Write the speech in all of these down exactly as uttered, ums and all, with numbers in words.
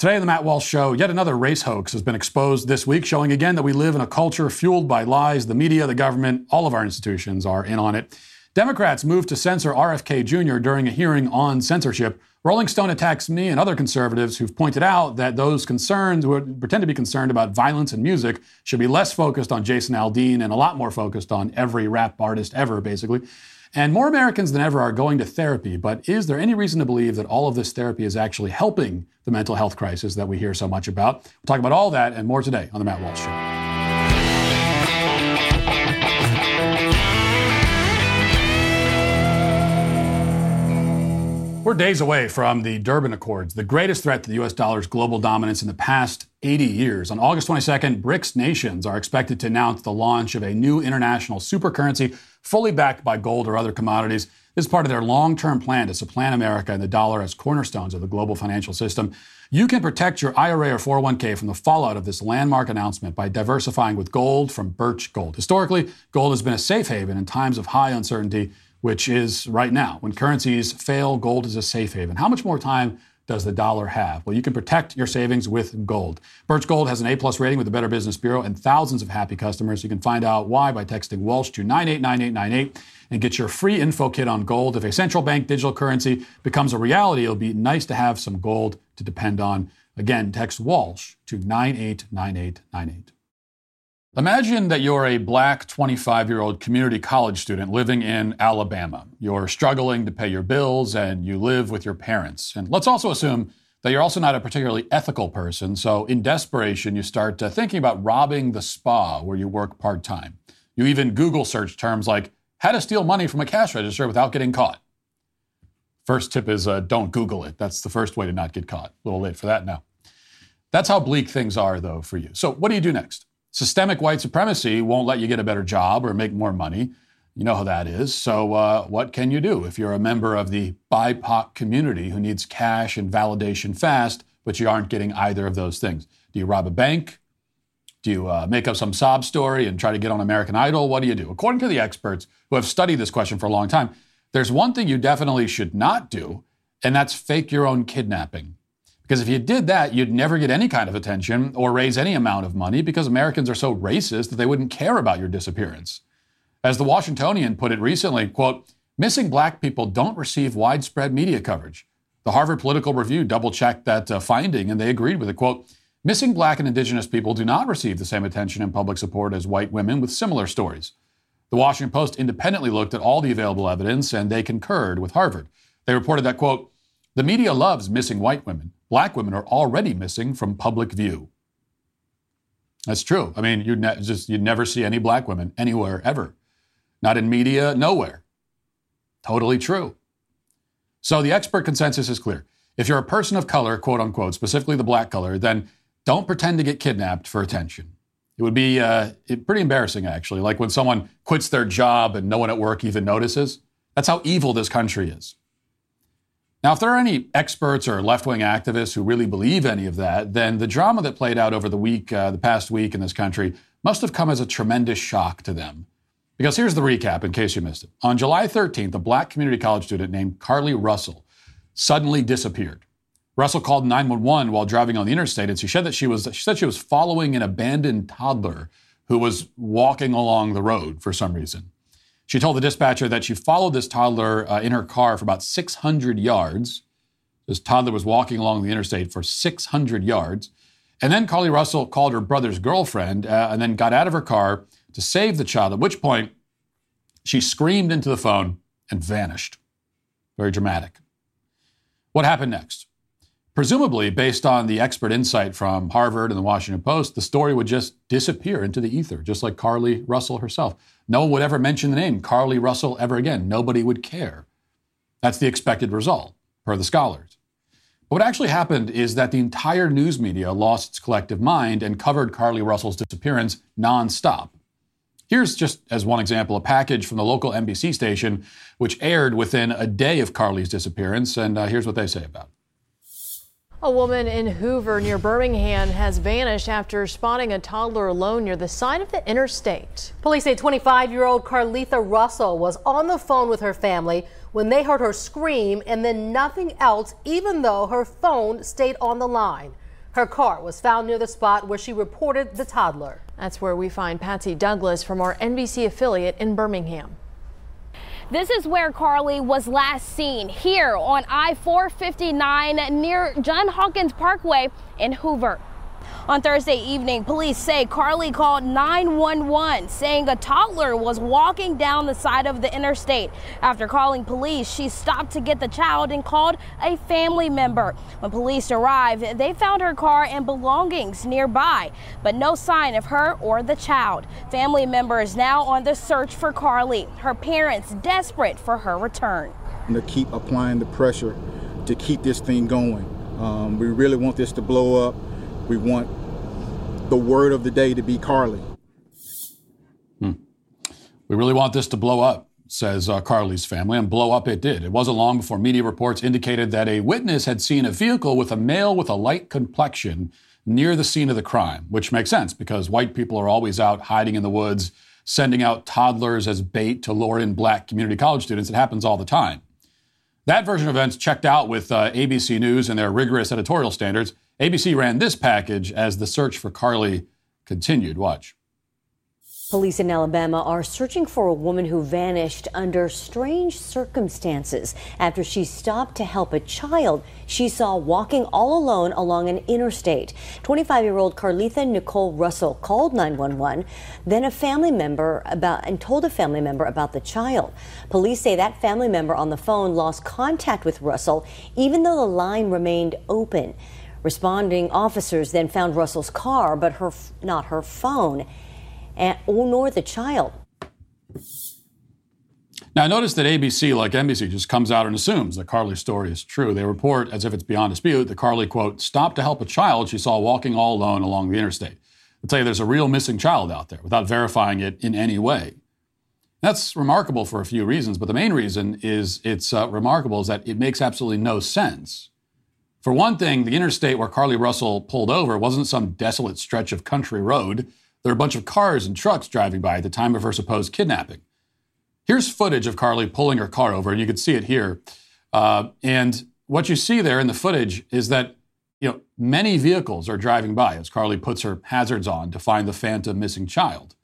Today on the Matt Walsh Show, yet another race hoax has been exposed this week, showing again that we live in a culture fueled by lies. The media, the government, all of our institutions are in on it. Democrats moved to censor R F K Junior during a hearing on censorship. Rolling Stone attacks me and other conservatives who've pointed out that those concerned, who pretend to be concerned about violence in music, should be less focused on Jason Aldean and a lot more focused on every rap artist ever, basically. And more Americans than ever are going to therapy, but is there any reason to believe that all of this therapy is actually helping the mental health crisis that we hear so much about? We'll talk about all that and more today on The Matt Walsh Show. We're days away from the Durban Accords, the greatest threat to the U S dollar's global dominance in the past eighty years. On August twenty-second, BRICS nations are expected to announce the launch of a new international supercurrency fully backed by gold or other commodities. This is part of their long-term plan to supplant America and the dollar as cornerstones of the global financial system. You can protect your I R A or four oh one k from the fallout of this landmark announcement by diversifying with gold from Birch Gold. Historically, gold has been a safe haven in times of high uncertainty, which is right now. When currencies fail, gold is a safe haven. How much more time does the dollar have? Well, you can protect your savings with gold. Birch Gold has an A plus rating with the Better Business Bureau and thousands of happy customers. You can find out why by texting Walsh to nine eight nine eight nine eight and get your free info kit on gold. If a central bank digital currency becomes a reality, it'll be nice to have some gold to depend on. Again, text Walsh to nine eight nine eight nine eight. Imagine that you're a black twenty-five-year-old community college student living in Alabama. You're struggling to pay your bills and you live with your parents. And let's also assume that you're also not a particularly ethical person. So in desperation, you start uh, thinking about robbing the spa where you work part-time. You even Google search terms like how to steal money from a cash register without getting caught. First tip is uh, don't Google it. That's the first way to not get caught. A little late for that now. That's how bleak things are, though, for you. So what do you do next? Systemic white supremacy won't let you get a better job or make more money. You know how that is. So uh, what can you do if you're a member of the B I P O C community who needs cash and validation fast, but you aren't getting either of those things? Do you rob a bank? Do you uh, make up some sob story and try to get on American Idol? What do you do? According to the experts who have studied this question for a long time, there's one thing you definitely should not do, and that's fake your own kidnapping. Because if you did that, you'd never get any kind of attention or raise any amount of money because Americans are so racist that they wouldn't care about your disappearance. As the Washingtonian put it recently, quote, missing black people don't receive widespread media coverage. The Harvard Political Review double-checked that uh, finding and they agreed with it, quote, missing black and indigenous people do not receive the same attention and public support as white women with similar stories. The Washington Post independently looked at all the available evidence and they concurred with Harvard. They reported that, quote, the media loves missing white women. Black women are already missing from public view. That's true. I mean, you'd, ne- just, you'd never see any black women anywhere, ever. Not in media, nowhere. Totally true. So the expert consensus is clear. If you're a person of color, quote unquote, specifically the black color, then don't pretend to get kidnapped for attention. It would be uh, pretty embarrassing, actually, like when someone quits their job and no one at work even notices. That's how evil this country is. Now, if there are any experts or left-wing activists who really believe any of that, then the drama that played out over the week, uh, the past week in this country must have come as a tremendous shock to them. Because here's the recap, in case you missed it. On July thirteenth, a black community college student named Carlitha Russell suddenly disappeared. Russell called nine one one while driving on the interstate, and she said that she was, she said she was following an abandoned toddler who was walking along the road for some reason. She told the dispatcher that she followed this toddler uh, in her car for about six hundred yards. This toddler was walking along the interstate for six hundred yards. And then Carlitha Russell called her brother's girlfriend uh, and then got out of her car to save the child, at which point she screamed into the phone and vanished. Very dramatic. What happened next? Presumably, based on the expert insight from Harvard and the Washington Post, the story would just disappear into the ether, just like Carlitha Russell herself. No one would ever mention the name Carlitha Russell ever again. Nobody would care. That's the expected result, per the scholars. But what actually happened is that the entire news media lost its collective mind and covered Carlitha Russell's disappearance nonstop. Here's just, as one example, a package from the local N B C station, which aired within a day of Carlitha's disappearance, and uh, here's what they say about it. A woman in Hoover near Birmingham has vanished after spotting a toddler alone near the side of the interstate. Police say twenty-five-year-old Carlitha Russell was on the phone with her family when they heard her scream and then nothing else, even though her phone stayed on the line. Her car was found near the spot where she reported the toddler. That's where we find Patsy Douglas from our N B C affiliate in Birmingham. This is where Carly was last seen, here on I four fifty-nine near John Hawkins Parkway in Hoover. On Thursday evening, police say Carly called nine one one, saying a toddler was walking down the side of the interstate. After calling police, she stopped to get the child and called a family member. When police arrived, they found her car and belongings nearby, but no sign of her or the child. Family members now on the search for Carly, her parents desperate for her return. And to keep applying the pressure to keep this thing going. Um, we really want this to blow up. We want the word of the day to be Carly. Hmm. We really want this to blow up, says uh, Carly's family, and blow up it did. It wasn't long before media reports indicated that a witness had seen a vehicle with a male with a light complexion near the scene of the crime, which makes sense because white people are always out hiding in the woods, sending out toddlers as bait to lure in black community college students. It happens all the time. That version of events checked out with uh, A B C News and their rigorous editorial standards. A B C ran this package as the search for Carly continued. Watch. Police in Alabama are searching for a woman who vanished under strange circumstances after she stopped to help a child she saw walking all alone along an interstate. twenty-five-year-old Carlitha Nicole Russell called nine one one, then a family member about and told a family member about the child. Police say that family member on the phone lost contact with Russell, even though the line remained open. Responding officers then found Russell's car, but her not her phone. And, or nor the child. Now, notice that A B C, like N B C, just comes out and assumes that Carly's story is true. They report, as if it's beyond dispute, that Carly, quote, stopped to help a child she saw walking all alone along the interstate. I'll tell you, there's a real missing child out there without verifying it in any way. That's remarkable for a few reasons, but the main reason is it's uh, remarkable is that it makes absolutely no sense. For one thing, the interstate where Carly Russell pulled over wasn't some desolate stretch of country road. There were a bunch of cars and trucks driving by at the time of her supposed kidnapping. Here's footage of Carly pulling her car over, and you can see it here. Uh, and what you see there in the footage is that, you know, many vehicles are driving by as Carly puts her hazards on to find the phantom missing child.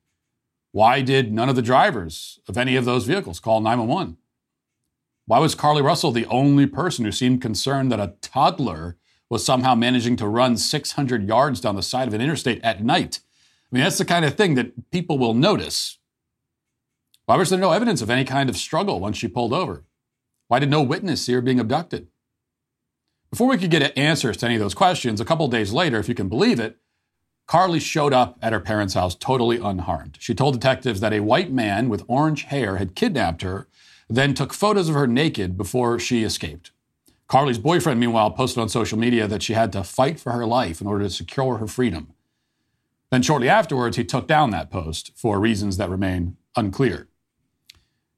Why did none of the drivers of any of those vehicles call nine one one? Why was Carly Russell the only person who seemed concerned that a toddler was somehow managing to run six hundred yards down the side of an interstate at night? I mean, that's the kind of thing that people will notice. Why was there no evidence of any kind of struggle when she pulled over? Why did no witness see her being abducted? Before we could get answers to any of those questions, a couple days later, if you can believe it, Carly showed up at her parents' house totally unharmed. She told detectives that a white man with orange hair had kidnapped her, then took photos of her naked before she escaped. Carly's boyfriend, meanwhile, posted on social media that she had to fight for her life in order to secure her freedom. Then shortly afterwards, he took down that post for reasons that remain unclear.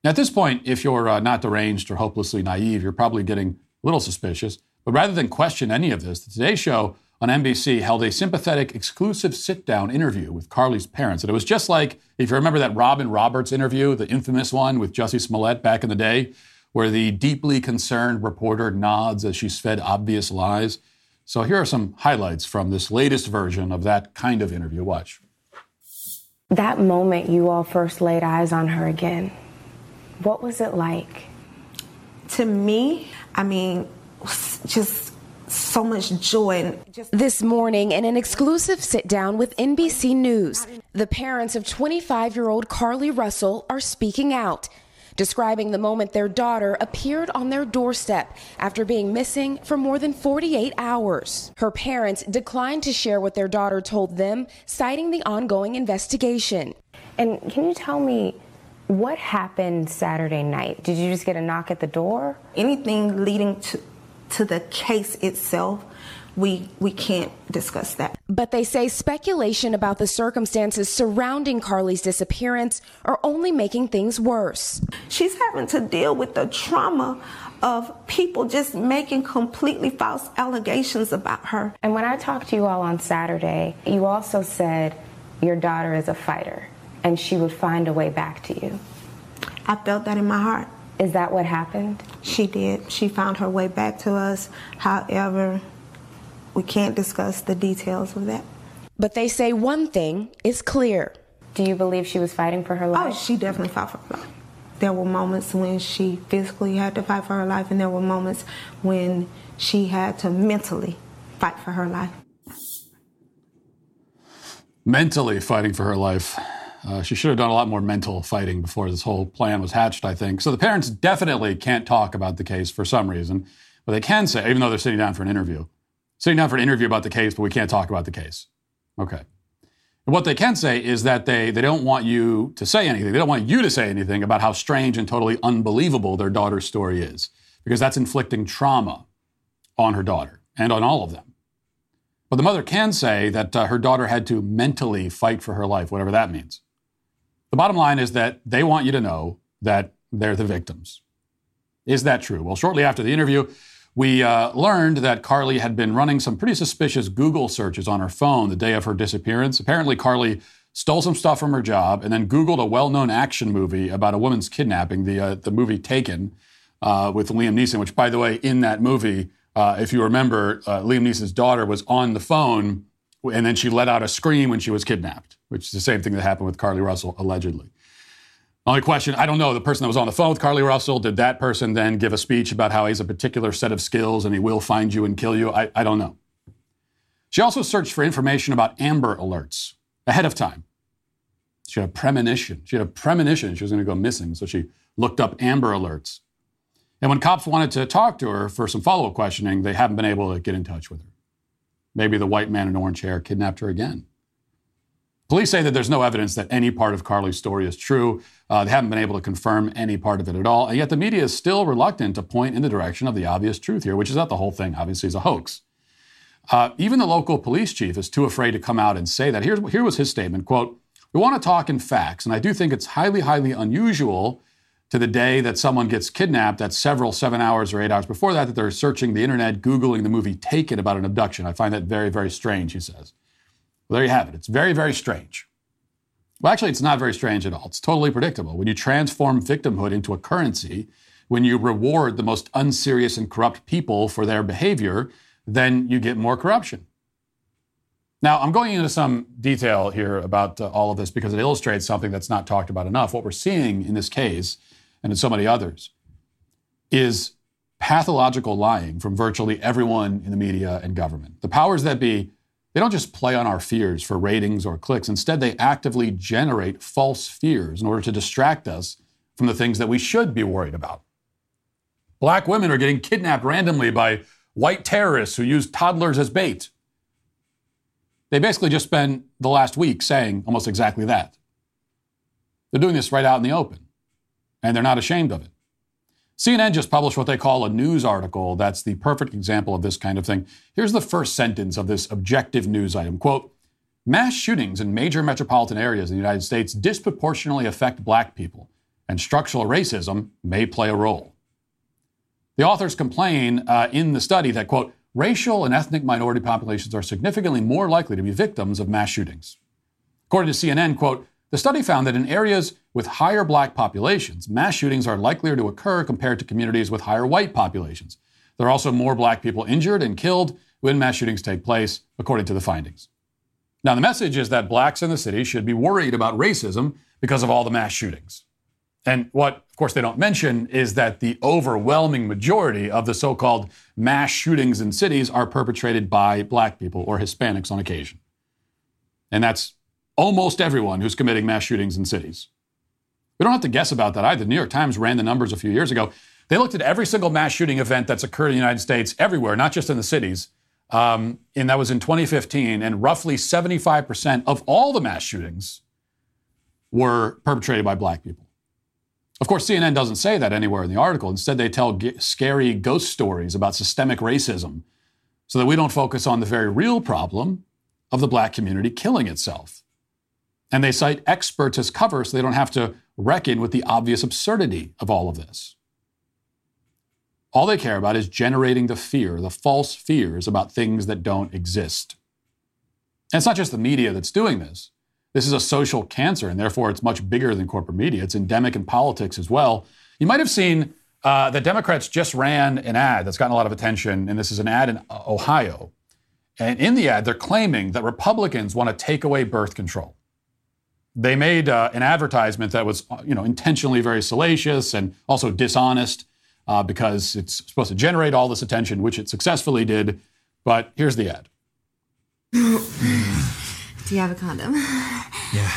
Now, at this point, if you're uh, not deranged or hopelessly naive, you're probably getting a little suspicious. But rather than question any of this, the Today Show on N B C held a sympathetic, exclusive sit-down interview with Carly's parents. And it was just like, if you remember that Robin Roberts interview, the infamous one with Jussie Smollett back in the day, where the deeply concerned reporter nods as she's fed obvious lies. So here are some highlights from this latest version of that kind of interview. Watch. That moment you all first laid eyes on her again, what was it like? To me, I mean, just so much joy. This morning in an exclusive sit-down with N B C News, the parents of twenty-five-year-old Carly Russell are speaking out, describing the moment their daughter appeared on their doorstep after being missing for more than forty-eight hours. Her parents declined to share what their daughter told them, citing the ongoing investigation. And can you tell me what happened Saturday night? Did you just get a knock at the door? Anything leading to, to the case itself, we we can't discuss that. But they say speculation about the circumstances surrounding Carly's disappearance are only making things worse. She's having to deal with the trauma of people just making completely false allegations about her. And when I talked to you all on Saturday, you also said your daughter is a fighter and she would find a way back to you. I felt that in my heart. Is that what happened? She did. She found her way back to us. However, We can't discuss the details of that. But they say one thing is clear. Do you believe she was fighting for her life? Oh, she definitely fought for her life. There were moments when she physically had to fight for her life, and there were moments when she had to mentally fight for her life. Mentally fighting for her life. Uh, she should have done a lot more mental fighting before this whole plan was hatched, I think. So the parents definitely can't talk about the case for some reason. But they can say, even though they're sitting down for an interview, sitting down for an interview about the case, but we can't talk about the case. Okay. And what they can say is that they, they don't want you to say anything. They don't want you to say anything about how strange and totally unbelievable their daughter's story is, because that's inflicting trauma on her daughter and on all of them. But the mother can say that uh, her daughter had to mentally fight for her life, whatever that means. The bottom line is that they want you to know that they're the victims. Is that true? Well, shortly after the interview, we uh, learned that Carly had been running some pretty suspicious Google searches on her phone the day of her disappearance. Apparently, Carly stole some stuff from her job and then Googled a well-known action movie about a woman's kidnapping, the uh, the movie Taken, uh, with Liam Neeson, which, by the way, in that movie, uh, if you remember, uh, Liam Neeson's daughter was on the phone and then she let out a scream when she was kidnapped, which is the same thing that happened with Carly Russell, allegedly. Only question, I don't know, the person that was on the phone with Carly Russell, did that person then give a speech about how he has a particular set of skills and he will find you and kill you? I, I don't know. She also searched for information about Amber Alerts ahead of time. She had a premonition. She had a premonition she was going to go missing, so she looked up Amber Alerts. And when cops wanted to talk to her for some follow-up questioning, they haven't been able to get in touch with her. Maybe the white man in orange hair kidnapped her again. Police say that there's no evidence that any part of Carly's story is true. Uh, they haven't been able to confirm any part of it at all. And yet the media is still reluctant to point in the direction of the obvious truth here, which is that the whole thing obviously is a hoax. Uh, even the local police chief is too afraid to come out and say that. Here's, here was his statement, quote, "We want to talk in facts, and I do think it's highly, highly unusual to the day that someone gets kidnapped, that several seven hours or eight hours before that, that they're searching the internet, Googling the movie Taken about an abduction. I find that very, very strange," he says. Well, there you have it. It's very, very strange. Well, actually, it's not very strange at all. It's totally predictable. When you transform victimhood into a currency, when you reward the most unserious and corrupt people for their behavior, then you get more corruption. Now, I'm going into some detail here about uh, all of this because it illustrates something that's not talked about enough. What we're seeing in this case, and in so many others, is pathological lying from virtually everyone in the media and government. The powers that be, they don't just play on our fears for ratings or clicks. Instead, they actively generate false fears in order to distract us from the things that we should be worried about. Black women are getting kidnapped randomly by white terrorists who use toddlers as bait. They basically just spent the last week saying almost exactly that. They're doing this right out in the open, and they're not ashamed of it. C N N just published what they call a news article that's the perfect example of this kind of thing. Here's the first sentence of this objective news item, quote, "Mass shootings in major metropolitan areas in the United States disproportionately affect black people, and structural racism may play a role." The authors complain uh, in the study that, quote, "racial and ethnic minority populations are significantly more likely to be victims of mass shootings." According to C N N, quote, "The study found that in areas with higher black populations, mass shootings are likelier to occur compared to communities with higher white populations. There are also more black people injured and killed when mass shootings take place, according to the findings." Now, the message is that blacks in the city should be worried about racism because of all the mass shootings. And what, of course, they don't mention is that the overwhelming majority of the so-called mass shootings in cities are perpetrated by black people or Hispanics on occasion. And that's almost everyone who's committing mass shootings in cities. We don't have to guess about that either. The New York Times ran the numbers a few years ago. They looked at every single mass shooting event that's occurred in the United States everywhere, not just in the cities. Um, and that was in twenty fifteen. And roughly seventy-five percent of all the mass shootings were perpetrated by black people. Of course, C N N doesn't say that anywhere in the article. Instead, they tell g- scary ghost stories about systemic racism so that we don't focus on the very real problem of the black community killing itself. And they cite experts as cover so they don't have to reckon with the obvious absurdity of all of this. All they care about is generating the fear, the false fears about things that don't exist. And it's not just the media that's doing this. This is a social cancer, and therefore it's much bigger than corporate media. It's endemic in politics as well. You might have seen uh, that Democrats just ran an ad that's gotten a lot of attention, and this is an ad in Ohio. And in the ad, they're claiming that Republicans want to take away birth control. They made uh, an advertisement that was, you know, intentionally very salacious and also dishonest uh, because it's supposed to generate all this attention, which it successfully did. But here's the ad. Do you have a condom? Yeah.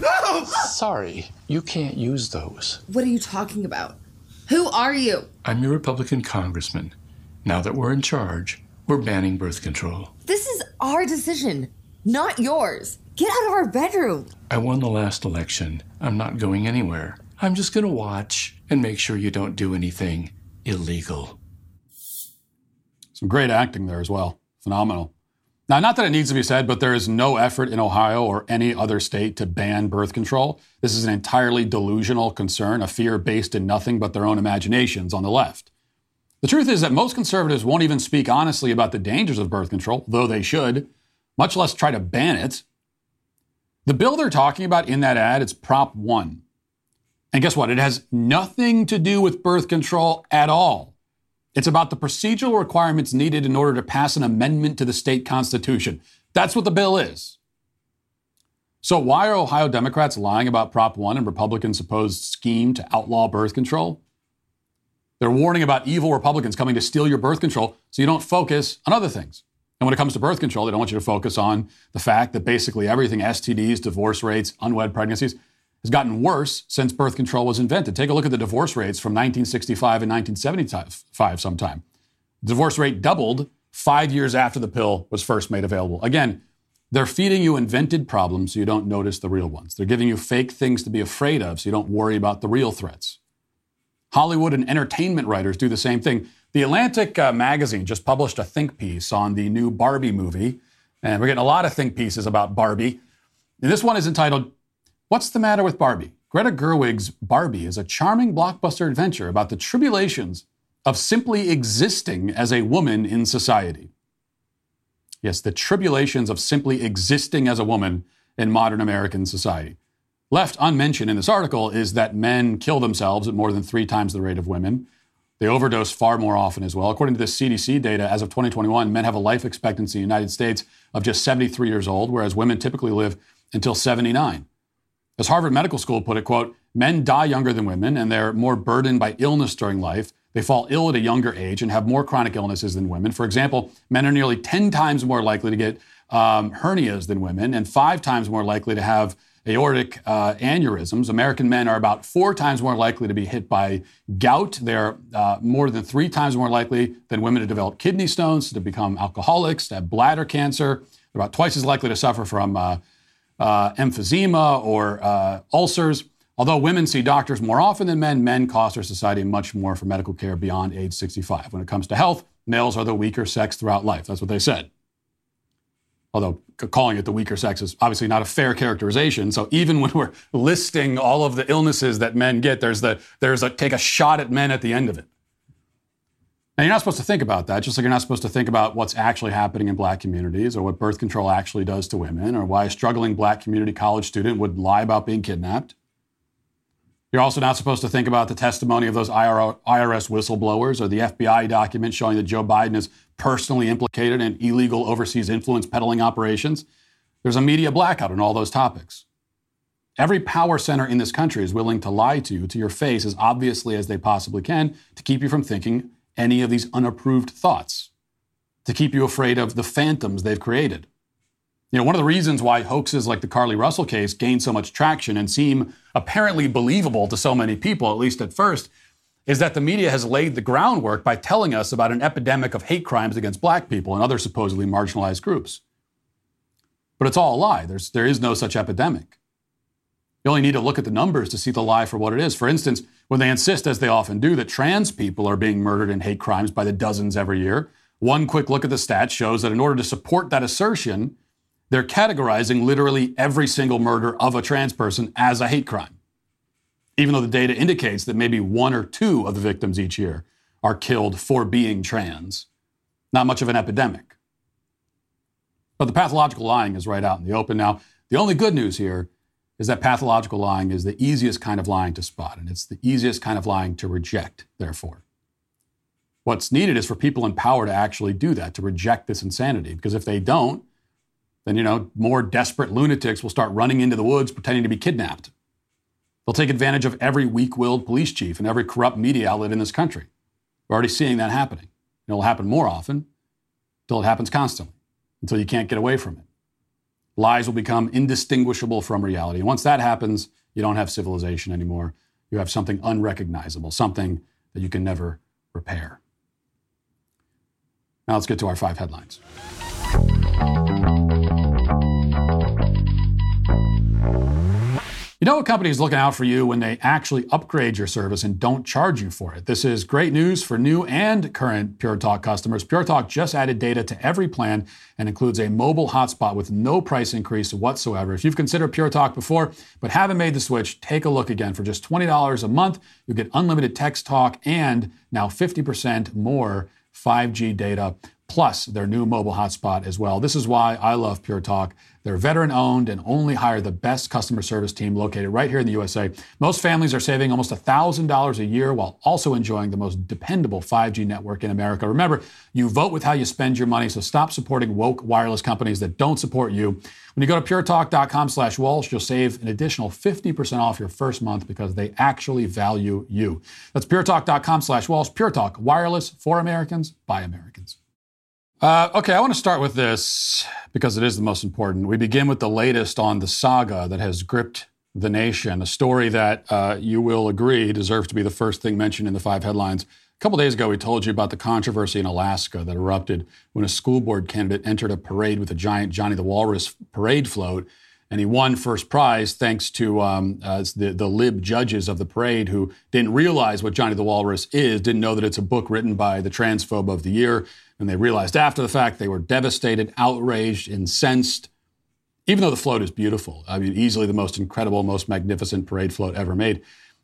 No! Sorry, you can't use those. What are you talking about? Who are you? I'm your Republican congressman. Now that we're in charge, we're banning birth control. This is our decision, not yours. Get out of our bedroom. I won the last election. I'm not going anywhere. I'm just going to watch and make sure you don't do anything illegal. Some great acting there as well. Phenomenal. Now, not that it needs to be said, but there is no effort in Ohio or any other state to ban birth control. This is an entirely delusional concern, a fear based in nothing but their own imaginations on the left. The truth is that most conservatives won't even speak honestly about the dangers of birth control, though they should, much less try to ban it. The bill they're talking about in that ad, it's Prop one. And guess what? It has nothing to do with birth control at all. It's about the procedural requirements needed in order to pass an amendment to the state constitution. That's what the bill is. So why are Ohio Democrats lying about Prop one and Republicans' supposed scheme to outlaw birth control? They're warning about evil Republicans coming to steal your birth control so you don't focus on other things. And when it comes to birth control, they don't want you to focus on the fact that basically everything, S T Ds, divorce rates, unwed pregnancies, has gotten worse since birth control was invented. Take a look at the divorce rates from nineteen sixty-five and nineteen seventy-five sometime. The divorce rate doubled five years after the pill was first made available. Again, they're feeding you invented problems so you don't notice the real ones. They're giving you fake things to be afraid of so you don't worry about the real threats. Hollywood and entertainment writers do the same thing. The Atlantic uh, magazine just published a think piece on the new Barbie movie, and we're getting a lot of think pieces about Barbie. And this one is entitled, "What's the Matter with Barbie? Greta Gerwig's Barbie is a charming blockbuster adventure about the tribulations of simply existing as a woman in society." Yes, the tribulations of simply existing as a woman in modern American society. Left unmentioned in this article is that men kill themselves at more than three times the rate of women. They overdose far more often as well. According to the C D C data, as of twenty twenty-one, men have a life expectancy in the United States of just seventy-three years old, whereas women typically live until seventy-nine. As Harvard Medical School put it, quote, "Men die younger than women, and they're more burdened by illness during life. They fall ill at a younger age and have more chronic illnesses than women. For example, men are nearly ten times more likely to get um, hernias than women and five times more likely to have aortic uh, aneurysms. American men are about four times more likely to be hit by gout. They're uh, more than three times more likely than women to develop kidney stones, to become alcoholics, to have bladder cancer. They're about twice as likely to suffer from uh, uh, emphysema or uh, ulcers. Although women see doctors more often than men, men cost our society much more for medical care beyond age sixty-five. When it comes to health, males are the weaker sex throughout life." That's what they said. Although calling it the weaker sex is obviously not a fair characterization. So even when we're listing all of the illnesses that men get, there's the there's a take a shot at men at the end of it. Now, you're not supposed to think about that, just like you're not supposed to think about what's actually happening in black communities or what birth control actually does to women or why a struggling black community college student would lie about being kidnapped. You're also not supposed to think about the testimony of those I R S whistleblowers or the F B I documents showing that Joe Biden is personally implicated in illegal overseas influence peddling operations. There's a media blackout on all those topics. Every power center in this country is willing to lie to you to your face as obviously as they possibly can to keep you from thinking any of these unapproved thoughts, to keep you afraid of the phantoms they've created. You know, one of the reasons why hoaxes like the Carly Russell case gain so much traction and seem apparently believable to so many people, at least at first, is that the media has laid the groundwork by telling us about an epidemic of hate crimes against black people and other supposedly marginalized groups. But it's all a lie. There's, there is no such epidemic. You only need to look at the numbers to see the lie for what it is. For instance, when they insist, as they often do, that trans people are being murdered in hate crimes by the dozens every year, one quick look at the stats shows that in order to support that assertion, they're categorizing literally every single murder of a trans person as a hate crime, even though the data indicates that maybe one or two of the victims each year are killed for being trans. Not much of an epidemic. But the pathological lying is right out in the open now. The only good news here is that pathological lying is the easiest kind of lying to spot, and it's the easiest kind of lying to reject, therefore. What's needed is for people in power to actually do that, to reject this insanity. Because if they don't, then, you know, more desperate lunatics will start running into the woods pretending to be kidnapped. They'll take advantage of every weak-willed police chief and every corrupt media outlet in this country. We're already seeing that happening. And it'll happen more often until it happens constantly, until you can't get away from it. Lies will become indistinguishable from reality. And once that happens, you don't have civilization anymore. You have something unrecognizable, something that you can never repair. Now let's get to our five headlines. You know a company is looking out for you when they actually upgrade your service and don't charge you for it. This is great news for new and current Pure Talk customers. Pure Talk just added data to every plan and includes a mobile hotspot with no price increase whatsoever. If you've considered Pure Talk before but haven't made the switch, take a look again. For just twenty dollars a month, you get unlimited text talk and now fifty percent more five G data, plus their new mobile hotspot as well. This is why I love Pure Talk. They're veteran-owned and only hire the best customer service team located right here in the U S A. Most families are saving almost one thousand dollars a year while also enjoying the most dependable five G network in America. Remember, you vote with how you spend your money, so stop supporting woke wireless companies that don't support you. When you go to puretalk.com slash Walsh, you'll save an additional fifty percent off your first month because they actually value you. That's puretalk.com slash Walsh. Pure Talk, wireless for Americans, by Americans. Uh, okay, I want to start with this because it is the most important. We begin with the latest on the saga that has gripped the nation, a story that uh, you will agree deserves to be the first thing mentioned in the five headlines. A couple days ago, we told you about the controversy in Alaska that erupted when a school board candidate entered a parade with a giant Johnny the Walrus parade float, and he won first prize thanks to um, uh, the, the lib judges of the parade who didn't realize what Johnny the Walrus is, didn't know that it's a book written by the transphobe of the year. And they realized after the fact they were devastated, outraged, incensed, even though the float is beautiful. I mean, easily the most incredible, most magnificent parade float ever made.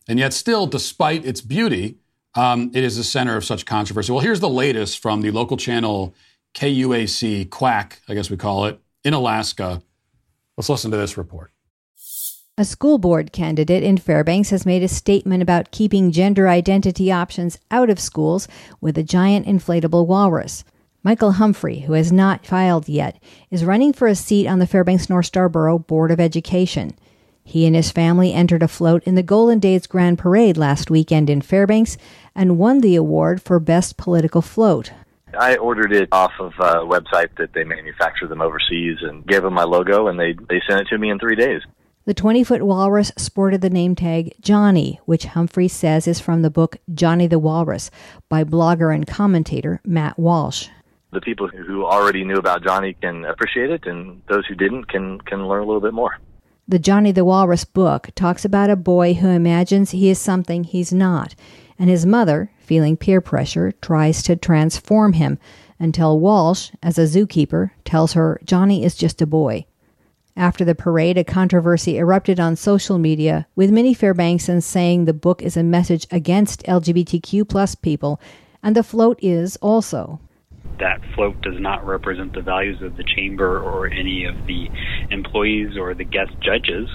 And yet still, despite its beauty, um, it is the center of such controversy. Well, here's the latest from the local channel K U A C, Quack, I guess we call it, in Alaska. Let's listen to this report. A school board candidate in Fairbanks has made a statement about keeping gender identity options out of schools with a giant inflatable walrus. Michael Humphrey, who has not filed yet, is running for a seat on the Fairbanks North Star Borough Board of Education. He and his family entered a float in the Golden Days Grand Parade last weekend in Fairbanks and won the award for Best Political Float. I ordered it off of a website that they manufacture them overseas and gave them my logo, and they, they sent it to me in three days. The twenty-foot walrus sported the name tag Johnny, which Humphrey says is from the book Johnny the Walrus by blogger and commentator Matt Walsh. The people who already knew about Johnny can appreciate it, and those who didn't can, can learn a little bit more. The Johnny the Walrus book talks about a boy who imagines he is something he's not, and his mother, feeling peer pressure, tries to transform him until Walsh, as a zookeeper, tells her Johnny is just a boy. After the parade, a controversy erupted on social media, with many Fairbanksans saying the book is a message against L G B T Q plus people, and the float is also. That float does not represent the values of the chamber or any of the employees or the guest judges.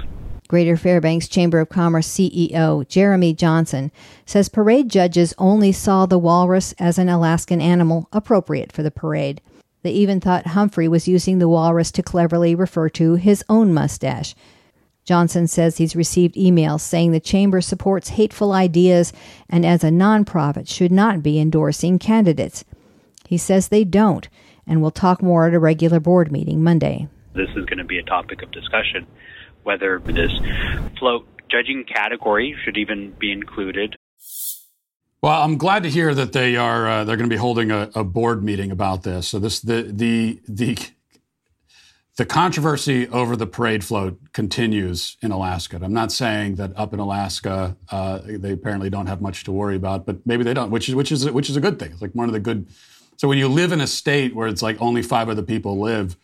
Greater Fairbanks Chamber of Commerce C E O Jeremy Johnson says parade judges only saw the walrus as an Alaskan animal appropriate for the parade. They even thought Humphrey was using the walrus to cleverly refer to his own mustache. Johnson says he's received emails saying the chamber supports hateful ideas and as a nonprofit should not be endorsing candidates. He says they don't, and will talk more at a regular board meeting Monday. This is going to be a topic of discussion, whether this float judging category should even be included. Well, I'm glad to hear that they are uh, they're going to be holding a, a board meeting about this. So this the the the the controversy over the parade float continues in Alaska. I'm not saying that up in Alaska uh, they apparently don't have much to worry about, but maybe they don't, which is which is which is a good thing. It's like one of the good. So when you live in a state where it's like only five other people live,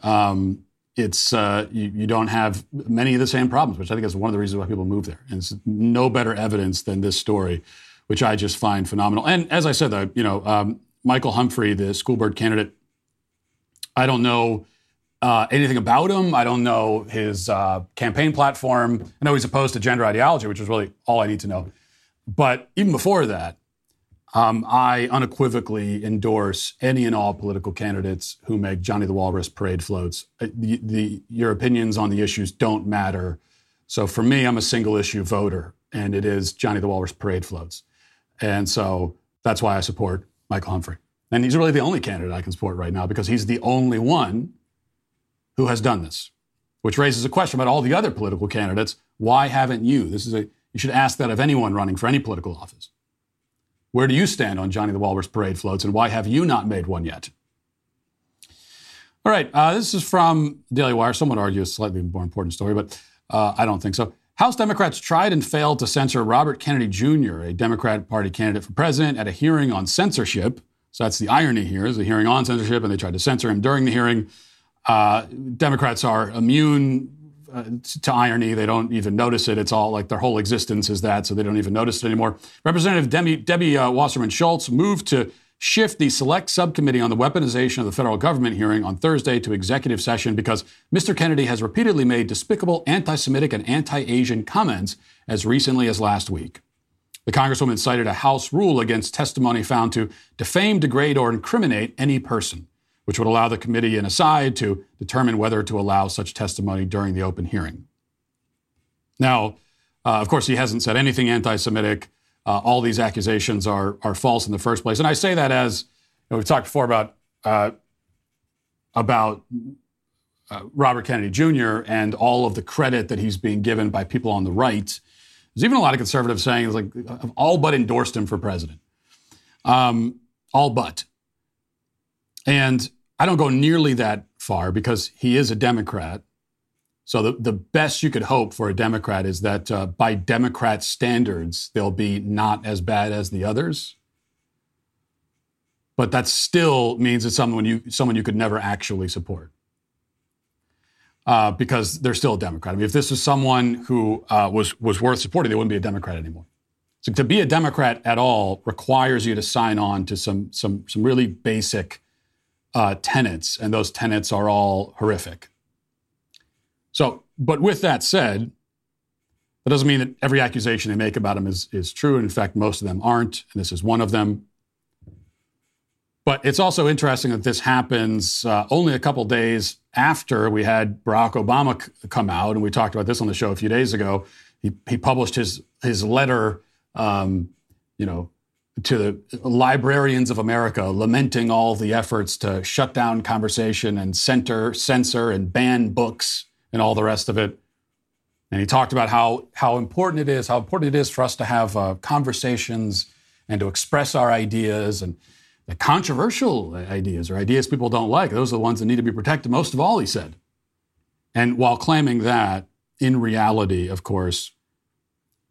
um, it's uh, you, you don't have many of the same problems, which I think is one of the reasons why people move there. And it's no better evidence than this story, which I just find phenomenal. And as I said, though, you know, um, Michael Humphrey, the school board candidate, I don't know uh, anything about him. I don't know his uh, campaign platform. I know he's opposed to gender ideology, which is really all I need to know. But even before that, Um, I unequivocally endorse any and all political candidates who make Johnny the Walrus parade floats. The, the, your opinions on the issues don't matter. So for me, I'm a single issue voter, and it is Johnny the Walrus parade floats. And so that's why I support Michael Humphrey. And he's really the only candidate I can support right now because he's the only one who has done this, which raises a question about all the other political candidates. Why haven't you? This is a, you should ask that of anyone running for any political office. Where do you stand on Johnny the Walrus parade floats, and why have you not made one yet? All right, uh, this is from Daily Wire. Some would argue a slightly more important story, but uh, I don't think so. House Democrats tried and failed to censor Robert Kennedy Junior, a Democratic Party candidate for president, at a hearing on censorship. So that's the irony here, is a hearing on censorship, and they tried to censor him during the hearing. Uh, Democrats are immune Uh, to irony. They don't even notice it. It's all like their whole existence is that, so they don't even notice it anymore. Representative Debbie, Debbie uh, Wasserman Schultz moved to shift the select subcommittee on the weaponization of the federal government hearing on Thursday to executive session because Mister Kennedy has repeatedly made despicable anti-Semitic and anti-Asian comments as recently as last week. The Congresswoman cited a House rule against testimony found to defame, degrade, or incriminate any person, which would allow the committee an aside to determine whether to allow such testimony during the open hearing. Now, uh, of course, he hasn't said anything anti-Semitic. Uh, all these accusations are are false in the first place. And I say that as, you know, we've talked before about, uh, about uh, Robert Kennedy Junior and all of the credit that he's being given by people on the right. There's even a lot of conservatives saying, like, I've all but endorsed him for president. Um, all but. And I don't go nearly that far because he is a Democrat. So the, the best you could hope for a Democrat is that uh, by Democrat standards, they'll be not as bad as the others. But that still means it's someone you someone you could never actually support uh, because they're still a Democrat. I mean, if this was someone who uh, was, was worth supporting, they wouldn't be a Democrat anymore. So to be a Democrat at all requires you to sign on to some some some really basic Uh, tenets, and those tenets are all horrific. So, but with that said, that doesn't mean that every accusation they make about him is, is true. In fact, most of them aren't, and this is one of them. But it's also interesting that this happens uh, only a couple days after we had Barack Obama c- come out, and we talked about this on the show a few days ago. He, he published his, his letter, um, you know, to the librarians of America, lamenting all the efforts to shut down conversation and center, censor and ban books and all the rest of it. And he talked about how how important it is, how important it is for us to have uh, conversations and to express our ideas, and the controversial ideas or ideas people don't like. Those are the ones that need to be protected most of all, he said. And while claiming that, in reality, of course,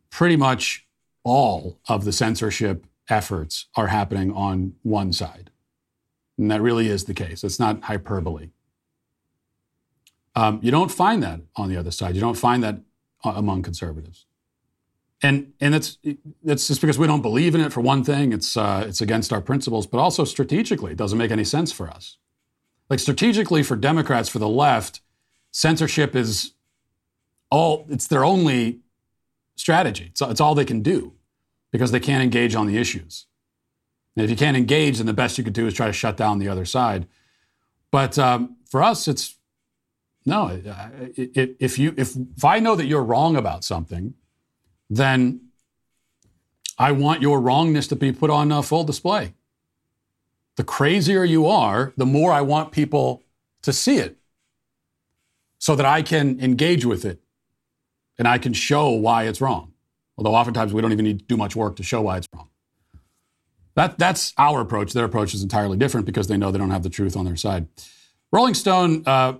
pretty much all of the censorship efforts are happening on one side. And that really is the case. It's not hyperbole. Um, you don't find that on the other side. You don't find that among conservatives. And and that's that's just because we don't believe in it, for one thing. It's uh, it's against our principles, but also strategically, it doesn't make any sense for us. Like strategically for Democrats, for the left, censorship is all, it's their only strategy. It's, it's all they can do, because they can't engage on the issues. And if you can't engage, then the best you could do is try to shut down the other side. But um, for us, it's, no, it, it, if you if, if I know that you're wrong about something, then I want your wrongness to be put on uh, full display. The crazier you are, the more I want people to see it so that I can engage with it and I can show why it's wrong. Although oftentimes we don't even need to do much work to show why it's wrong. That, that's our approach. Their approach is entirely different because they know they don't have the truth on their side. Rolling Stone uh,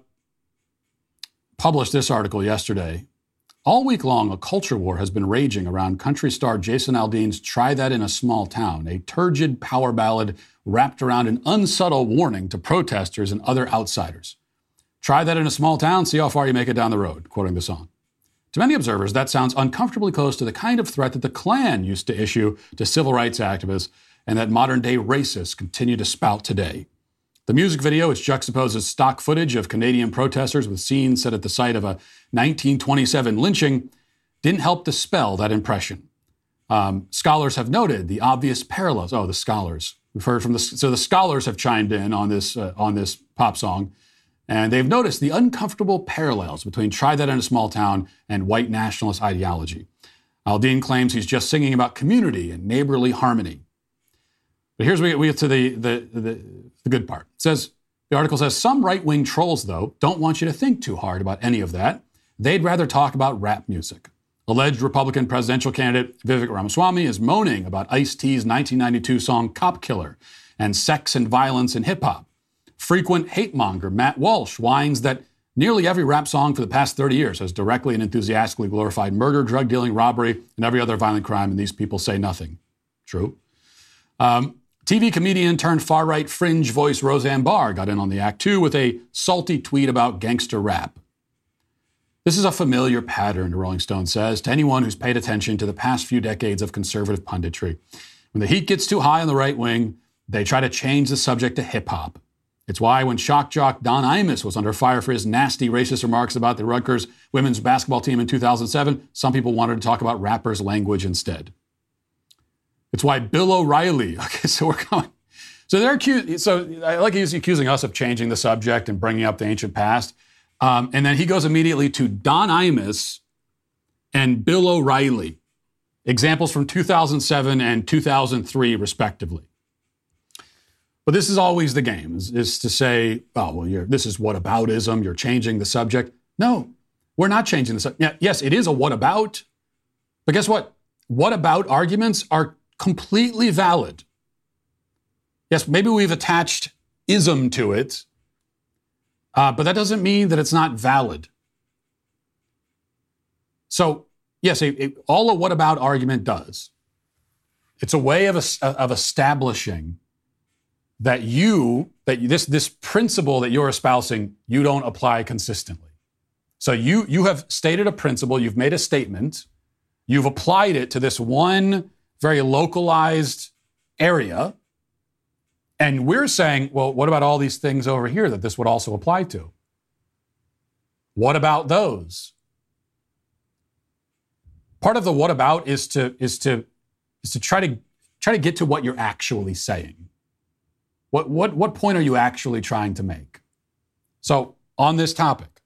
published this article yesterday. All week long, a culture war has been raging around country star Jason Aldean's Try That in a Small Town, a turgid power ballad wrapped around an unsubtle warning to protesters and other outsiders. Try that in a small town, see how far you make it down the road, quoting the song. To many observers, that sounds uncomfortably close to the kind of threat that the Klan used to issue to civil rights activists and that modern-day racists continue to spout today. The music video, which juxtaposes stock footage of Canadian protesters with scenes set at the site of a nineteen twenty-seven lynching, didn't help dispel that impression. Um, scholars have noted the obvious parallels. Oh, the scholars. We've heard from the, so the scholars have chimed in on this, uh, on this pop song, and they've noticed the uncomfortable parallels between Try That in a Small Town and white nationalist ideology. Aldean claims he's just singing about community and neighborly harmony. But here's where we get to the, the, the, the good part. It says, the article says, some right-wing trolls, though, don't want you to think too hard about any of that. They'd rather talk about rap music. Alleged Republican presidential candidate Vivek Ramaswamy is moaning about Ice-T's nineteen ninety-two song Cop Killer and sex and violence in hip-hop. Frequent hate-monger Matt Walsh whines that nearly every rap song for the past thirty years has directly and enthusiastically glorified murder, drug dealing, robbery, and every other violent crime, and these people say nothing. True. Um, T V comedian turned far-right fringe voice Roseanne Barr got in on the act, too, with a salty tweet about gangster rap. This is a familiar pattern, Rolling Stone says, to anyone who's paid attention to the past few decades of conservative punditry. When the heat gets too high on the right wing, they try to change the subject to hip-hop. It's why when shock jock Don Imus was under fire for his nasty racist remarks about the Rutgers women's basketball team in two thousand seven, some people wanted to talk about rappers' language instead. It's why Bill O'Reilly, okay, so we're going, so they're accusing, so I like he's accusing us of changing the subject and bringing up the ancient past. Um, and then he goes immediately to Don Imus and Bill O'Reilly, examples from two thousand seven and two thousand three, respectively. But this is always the game, is, is to say, oh, well, you're, this is whataboutism, you're changing the subject. No, we're not changing the subject. Yeah, yes, it is a what about, but guess what? What about arguments are completely valid. Yes, maybe we've attached ism to it, Uh, but that doesn't mean that it's not valid. So, yes, it, it, all a what about argument does, it's a way of of establishing that you, that this this principle that you're espousing, you don't apply consistently. So you you have stated a principle, you've made a statement, you've applied it to this one very localized area. And we're saying, well, what about all these things over here that this would also apply to? What about those? Part of the what about is to is to is to try to try to get to what you're actually saying. What what what point are you actually trying to make? So on this topic,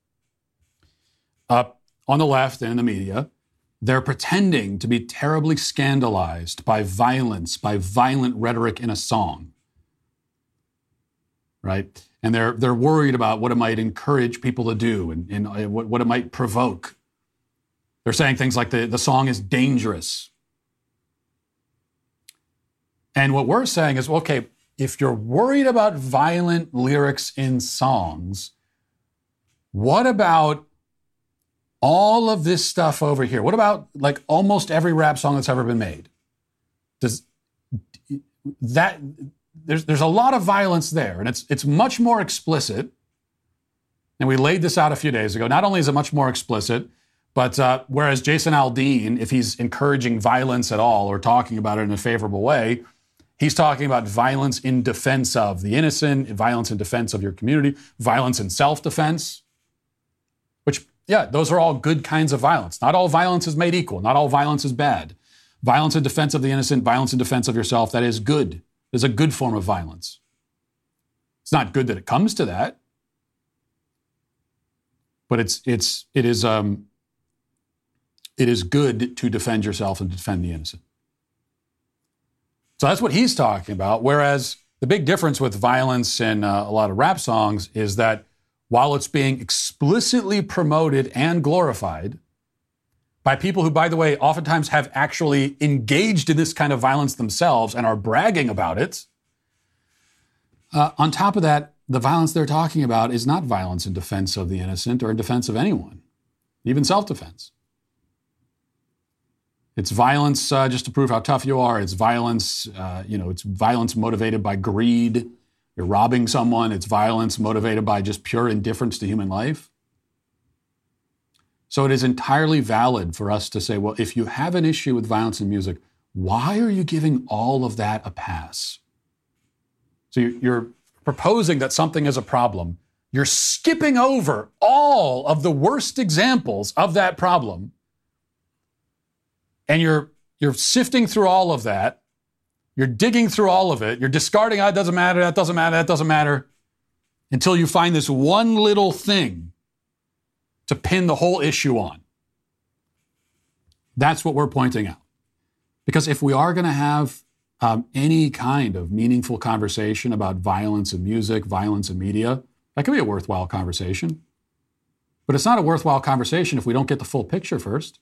uh, on the left and in the media, they're pretending to be terribly scandalized by violence, by violent rhetoric in a song. Right, and they're they're worried about what it might encourage people to do and, and what, what it might provoke. They're saying things like the, the song is dangerous. And what we're saying is, okay, if you're worried about violent lyrics in songs, what about all of this stuff over here? What about like almost every rap song that's ever been made? Does that... There's there's a lot of violence there, and it's it's much more explicit. And we laid this out a few days ago. Not only is it much more explicit, but uh, whereas Jason Aldean, if he's encouraging violence at all or talking about it in a favorable way, he's talking about violence in defense of the innocent, violence in defense of your community, violence in self-defense, which, yeah, those are all good kinds of violence. Not all violence is made equal. Not all violence is bad. Violence in defense of the innocent, violence in defense of yourself, that is good. Is a good form of violence. It's not good that it comes to that, but it's it's it is um, it is good to defend yourself and defend the innocent. So that's what he's talking about. Whereas the big difference with violence in uh, a lot of rap songs is that while it's being explicitly promoted and glorified by people who, by the way, oftentimes have actually engaged in this kind of violence themselves and are bragging about it. Uh, on top of that, the violence they're talking about is not violence in defense of the innocent or in defense of anyone, even self-defense. It's violence uh, just to prove how tough you are. It's violence, uh, you know, it's violence motivated by greed. You're robbing someone. It's violence motivated by just pure indifference to human life. So it is entirely valid for us to say, well, if you have an issue with violence in music, why are you giving all of that a pass? So you're proposing that something is a problem. You're skipping over all of the worst examples of that problem. And you're You're sifting through all of that. You're digging through all of it. You're discarding, oh, it doesn't matter, that doesn't matter, that doesn't matter, until you find this one little thing to pin the whole issue on. That's what we're pointing out. Because if we are going to have um, any kind of meaningful conversation about violence in music, violence in media, that could be a worthwhile conversation. But it's not a worthwhile conversation if we don't get the full picture first.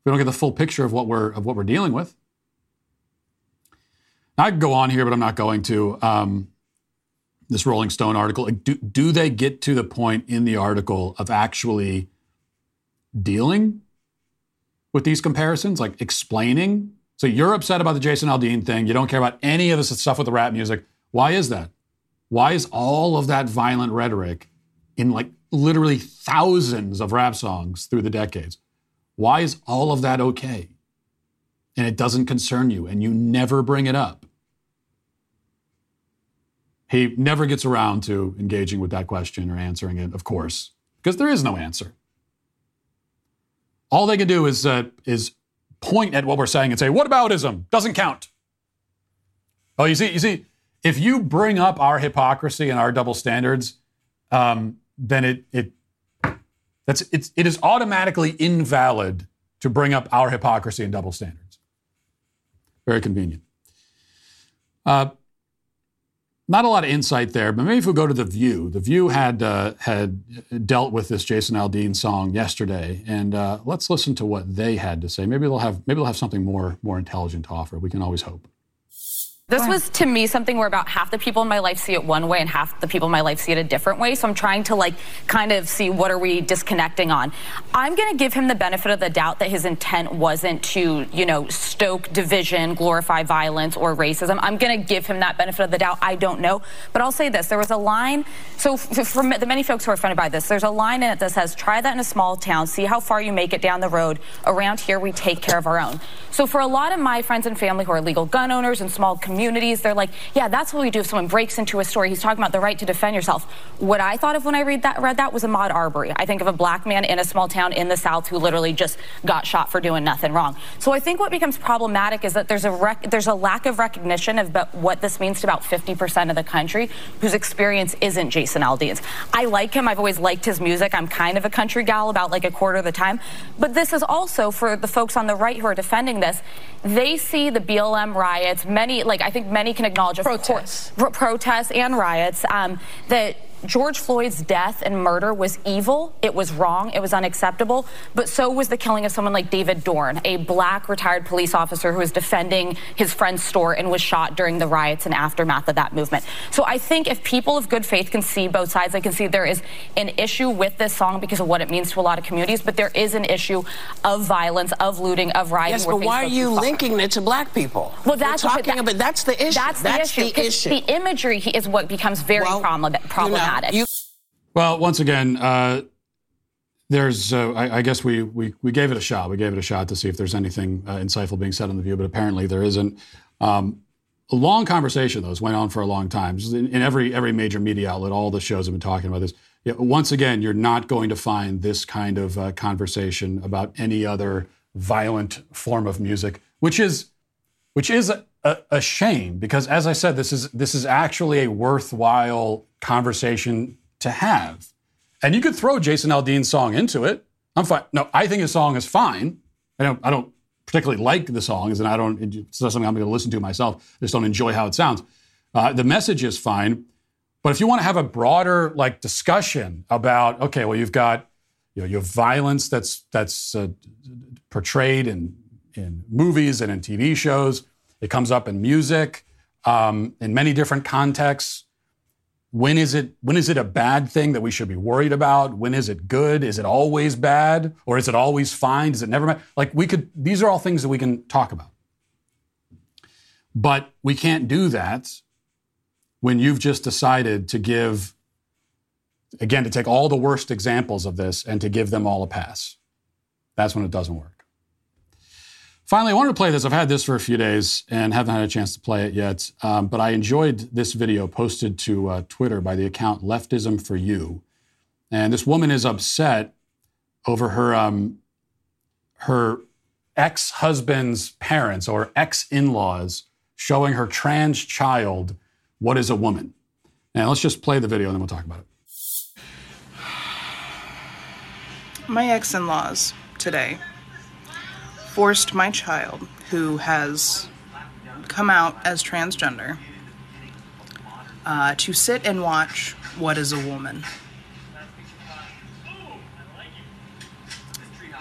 If we don't get the full picture of what we're of what we're dealing with. Now, I could go on here, but I'm not going to. Um, this Rolling Stone article, do, do they get to the point in the article of actually dealing with these comparisons, like explaining? So you're upset about the Jason Aldean thing. You don't care about any of this stuff with the rap music. Why is that? Why is all of that violent rhetoric in like literally thousands of rap songs through the decades? Why is all of that okay? And it doesn't concern you, and you never bring it up. He never gets around to engaging with that question or answering it, of course, because there is no answer. All they can do is uh, is point at what we're saying and say, what about ism? Doesn't count. Oh, you see, you see, if you bring up our hypocrisy and our double standards, um, then it it that's it's it is automatically invalid to bring up our hypocrisy and double standards. Very convenient. Uh, not a lot of insight there, but maybe if we go to The View. The View had uh, had dealt with this Jason Aldean song yesterday, and uh, let's listen to what they had to say. Maybe they'll have maybe they'll have something more more intelligent to offer. We can always hope. This was, to me, something where about half the people in my life see it one way and half the people in my life see it a different way. So I'm trying to, like, kind of see what are we disconnecting on. I'm going to give him the benefit of the doubt that his intent wasn't to, you know, stoke division, glorify violence or racism. I'm going to give him that benefit of the doubt. I don't know. But I'll say this. There was a line. So for the many folks who are offended by this, there's a line in it that says, try that in a small town. See how far you make it down the road. Around here, we take care of our own. So for a lot of my friends and family who are legal gun owners and small communities, Communities, they're like, yeah, that's what we do if someone breaks into a store. He's talking about the right to defend yourself. What I thought of when I read that, read that was Ahmaud Arbery. I think of a black man in a small town in the South who literally just got shot for doing nothing wrong. So I think what becomes problematic is that there's a rec- there's a lack of recognition of but what this means to about fifty percent of the country whose experience isn't Jason Aldean's. I like him. I've always liked his music. I'm kind of a country gal about like a quarter of the time. But this is also for the folks on the right who are defending this. They see the B L M riots, many, like I I think many can acknowledge of protests, r- protests and riots um, that George Floyd's death and murder was evil. It was wrong. It was unacceptable. But so was the killing of someone like David Dorn, a black retired police officer who was defending his friend's store and was shot during the riots and aftermath of that movement. So I think if people of good faith can see both sides, they can see there is an issue with this song because of what it means to a lot of communities, but there is an issue of violence, of looting, of rioting. Yes, but why are you linking it to black people? Well, that's talking that, about. That's the issue. That's, that's the issue. The, issue. the imagery is what becomes very well, problematic. problematic. You know, You- well, once again, uh, there's, uh, I, I guess we, we we gave it a shot. We gave it a shot to see if there's anything uh, insightful being said on The View, but apparently there isn't. Um, a long conversation, though, this went on for a long time. In, in every every major media outlet, all the shows have been talking about this. Yeah, once again, you're not going to find this kind of uh, conversation about any other violent form of music, which is which is a, a, a shame, because as I said, this is this is actually a worthwhile conversation to have. And you could throw Jason Aldean's song into it. I'm fine. No, I think his song is fine. I don't I don't particularly like the songs, and I don't, it's not something I'm going to listen to myself. I just don't enjoy how it sounds. Uh, the message is fine. But if you want to have a broader like discussion about, okay, well, you've got, you know, you have violence that's that's uh, portrayed in in movies and in T V shows. It comes up in music, um, in many different contexts. When is it when is it a bad thing that we should be worried about? When is it good? Is it always bad? Or is it always fine? Does it never matter? Like we could, these are all things that we can talk about. But we can't do that when you've just decided to give, again, to take all the worst examples of this and to give them all a pass. That's when it doesn't work. Finally, I wanted to play this. I've had this for a few days and haven't had a chance to play it yet, um, but I enjoyed this video posted to uh, Twitter by the account Leftism for You. And this woman is upset over her um, her ex-husband's parents or ex-in-laws showing her trans child what is a woman. Now, let's just play the video and then we'll talk about it. My ex-in-laws today forced my child, who has come out as transgender, uh, to sit and watch What is a Woman.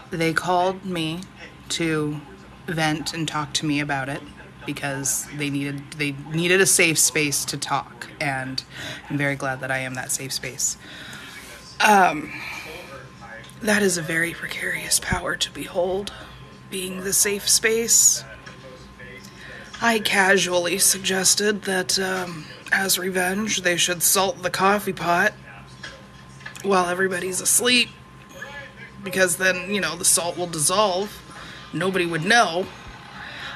They called me to vent and talk to me about it because they needed they needed a safe space to talk, and I'm very glad that I am that safe space. Um, that is a very precarious power to behold, being the safe space. I casually suggested that um, as revenge, they should salt the coffee pot while everybody's asleep, because then, you know, the salt will dissolve. Nobody would know.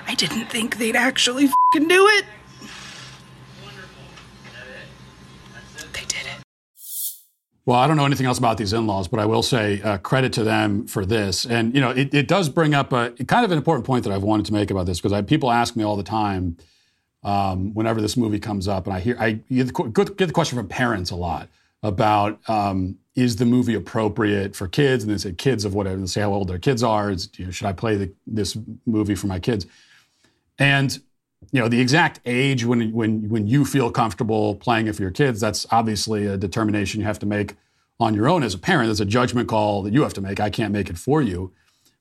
I didn't think they'd actually f***ing do it. They did it. Well, I don't know anything else about these in-laws, but I will say uh, credit to them for this. And, you know, it, it does bring up a kind of an important point that I've wanted to make about this, because people ask me all the time um, whenever this movie comes up, and I hear I get the question from parents a lot about um, is the movie appropriate for kids? And they say kids of whatever, they say how old their kids are. Is, you know, should I play the, this movie for my kids? And you know, the exact age when when when you feel comfortable playing it for your kids, that's obviously a determination you have to make on your own as a parent. It's a judgment call that you have to make. I can't make it for you.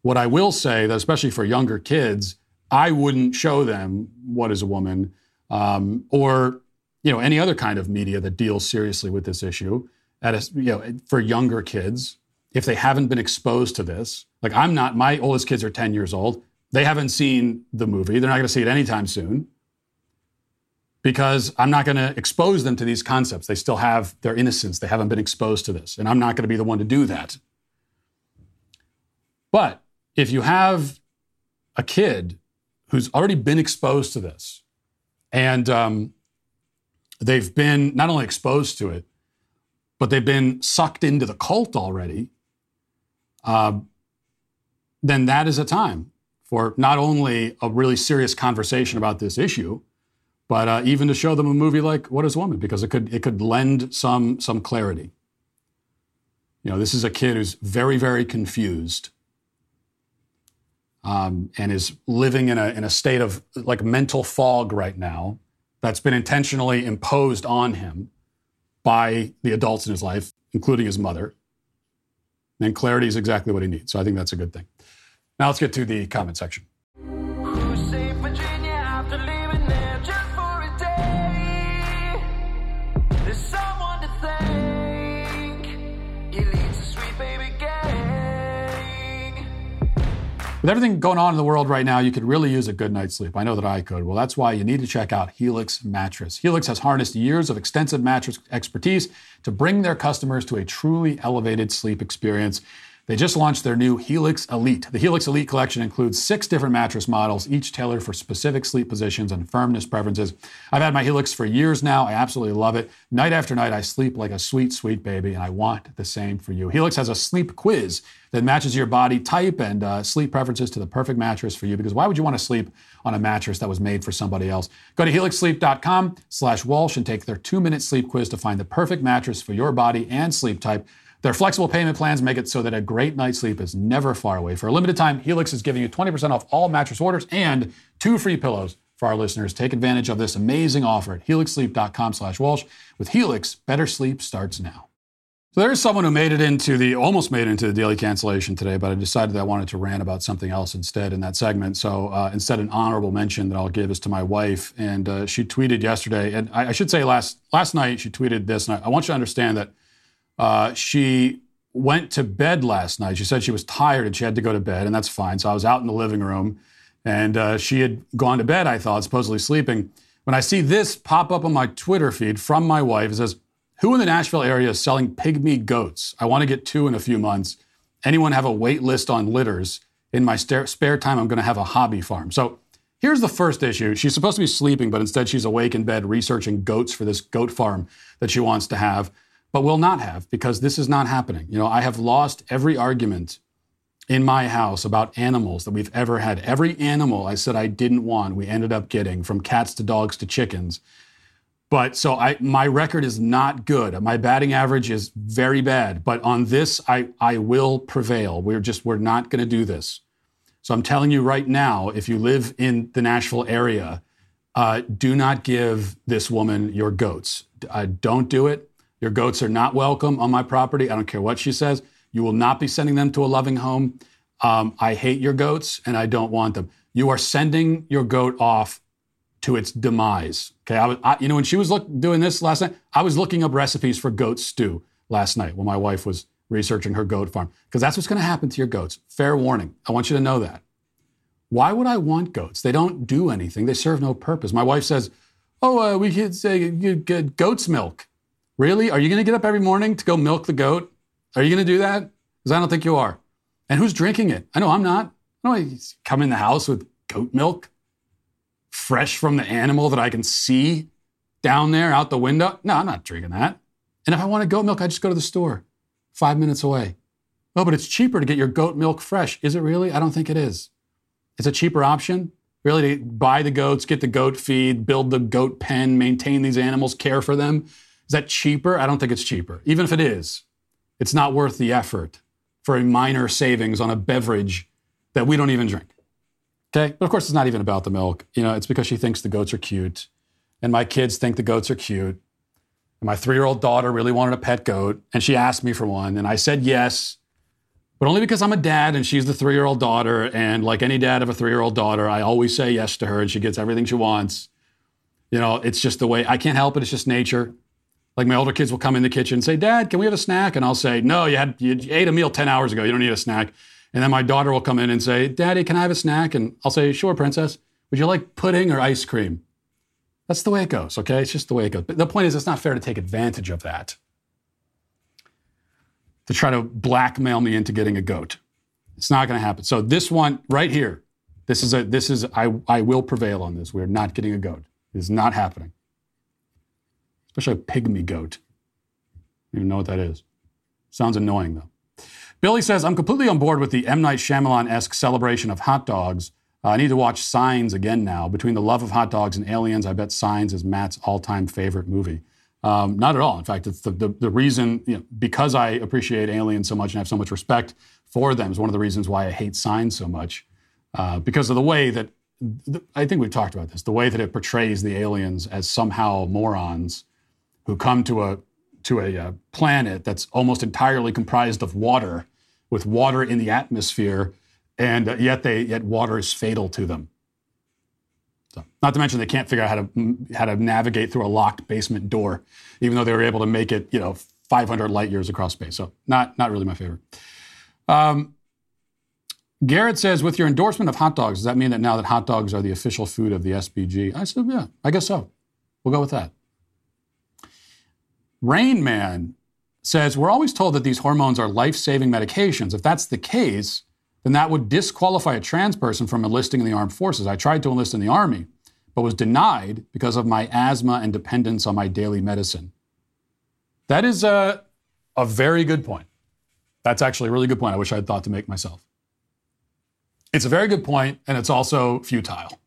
What I will say, that especially for younger kids, I wouldn't show them What is a Woman, um, or you know, any other kind of media that deals seriously with this issue at a, you know, for younger kids, if they haven't been exposed to this. Like I'm not, my oldest kids are ten years old. They haven't seen the movie. They're not going to see it anytime soon because I'm not going to expose them to these concepts. They still have their innocence. They haven't been exposed to this. And I'm not going to be the one to do that. But if you have a kid who's already been exposed to this and um, they've been not only exposed to it, but they've been sucked into the cult already, uh, then that is a time for not only a really serious conversation about this issue, but uh, even to show them a movie like What is a Woman, because it could it could lend some some clarity. You know, this is a kid who's very, very confused um, and is living in a in a state of like mental fog right now that's been intentionally imposed on him by the adults in his life, including his mother. And clarity is exactly what he needs. So I think that's a good thing. Now let's get to the comment section. With everything going on in the world right now, you could really use a good night's sleep. I know that I could. Well, that's why you need to check out Helix Mattress. Helix has harnessed years of extensive mattress expertise to bring their customers to a truly elevated sleep experience. They just launched their new Helix Elite. The Helix Elite collection includes six different mattress models, each tailored for specific sleep positions and firmness preferences. I've had my Helix for years now. I absolutely love it. Night after night, I sleep like a sweet, sweet baby, and I want the same for you. Helix has a sleep quiz that matches your body type and uh, sleep preferences to the perfect mattress for you, because why would you want to sleep on a mattress that was made for somebody else? Go to helix sleep dot com slash Walsh and take their two-minute sleep quiz to find the perfect mattress for your body and sleep type. Their flexible payment plans make it so that a great night's sleep is never far away. For a limited time, Helix is giving you twenty percent off all mattress orders and two free pillows for our listeners. Take advantage of this amazing offer at helix sleep dot com slash Walsh. With Helix, better sleep starts now. So there's someone who made it into the, almost made it into the daily cancellation today, but I decided that I wanted to rant about something else instead in that segment. So uh, instead, an honorable mention that I'll give is to my wife. And uh, she tweeted yesterday, and I, I should say last last night she tweeted this, and I, I want you to understand that Uh, she went to bed last night. She said she was tired and she had to go to bed, and that's fine. So I was out in the living room, and uh, she had gone to bed, I thought, supposedly sleeping. When I see this pop up on my Twitter feed from my wife, it says, "Who in the Nashville area is selling pygmy goats? I want to get two in a few months. Anyone have a wait list on litters? In my sta- spare time, I'm going to have a hobby farm." So here's the first issue. She's supposed to be sleeping, but instead she's awake in bed researching goats for this goat farm that she wants to have, but will not have, because this is not happening. You know, I have lost every argument in my house about animals that we've ever had. Every animal I said I didn't want, we ended up getting, from cats to dogs to chickens. But so I, my record is not good. My batting average is very bad. But on this, I, I will prevail. We're just, we're not going to do this. So I'm telling you right now, if you live in the Nashville area, uh, do not give this woman your goats. Uh, don't do it. Your goats are not welcome on my property. I don't care what she says. You will not be sending them to a loving home. Um, I hate your goats and I don't want them. You are sending your goat off to its demise. Okay, I, was, I you know, when she was look, doing this last night, I was looking up recipes for goat stew last night when my wife was researching her goat farm, because that's what's going to happen to your goats. Fair warning. I want you to know that. Why would I want goats? They don't do anything. They serve no purpose. My wife says, oh, uh, we could say you get goat's milk. Really? Are you going to get up every morning to go milk the goat? Are you going to do that? Because I don't think you are. And who's drinking it? I know I'm not. I don't come in the house with goat milk, fresh from the animal that I can see down there out the window. No, I'm not drinking that. And if I wanted goat milk, I just go to the store five minutes away. Oh, but it's cheaper to get your goat milk fresh. Is it really? I don't think it is. It's a cheaper option, really, to buy the goats, get the goat feed, build the goat pen, maintain these animals, care for them. Is that cheaper? I don't think it's cheaper. Even if it is, it's not worth the effort for a minor savings on a beverage that we don't even drink. Okay, but of course, it's not even about the milk. You know, it's because she thinks the goats are cute, and my kids think the goats are cute. And my three-year-old daughter really wanted a pet goat, and she asked me for one, and I said yes, but only because I'm a dad, and she's the three-year-old daughter, and like any dad of a three-year-old daughter, I always say yes to her, and she gets everything she wants. You know, it's just the way. I can't help it. It's just nature. Like my older kids will come in the kitchen and say, Dad, can we have a snack? And I'll say, no, you had you ate a meal ten hours ago. You don't need a snack. And then my daughter will come in and say, Daddy, can I have a snack? And I'll say, sure, princess. Would you like pudding or ice cream? That's the way it goes, okay? It's just the way it goes. But the point is, it's not fair to take advantage of that, to try to blackmail me into getting a goat. It's not going to happen. So this one right here, this is, a, this is I, I will prevail on this. We're not getting a goat. It is not happening. Especially a pygmy goat. I don't even know what that is. Sounds annoying, though. Billy says, I'm completely on board with the M. Night Shyamalan-esque celebration of hot dogs. Uh, I need to watch Signs again now. Between the love of hot dogs and aliens, I bet Signs is Matt's all-time favorite movie. Um, not at all. In fact, it's the, the, the reason, you know, because I appreciate aliens so much and have so much respect for them, is one of the reasons why I hate Signs so much. Uh, because of the way that, th- I think we've talked about this, the way that it portrays the aliens as somehow morons who come to a, to a uh, planet that's almost entirely comprised of water, with water in the atmosphere, and uh, yet they yet water is fatal to them. So, not to mention they can't figure out how to how to navigate through a locked basement door, even though they were able to make it, you know, five hundred light years across space. So not not really my favorite. Um, Garrett says, with your endorsement of hot dogs, does that mean that now that hot dogs are the official food of the S B G? I said, yeah, I guess so. We'll go with that. Rain Man says, we're always told that these hormones are life-saving medications. If that's the case, then that would disqualify a trans person from enlisting in the armed forces. I tried to enlist in the Army, but was denied because of my asthma and dependence on my daily medicine. That is a, a very good point. That's actually a really good point I wish I had thought to make myself. It's a very good point, and it's also futile.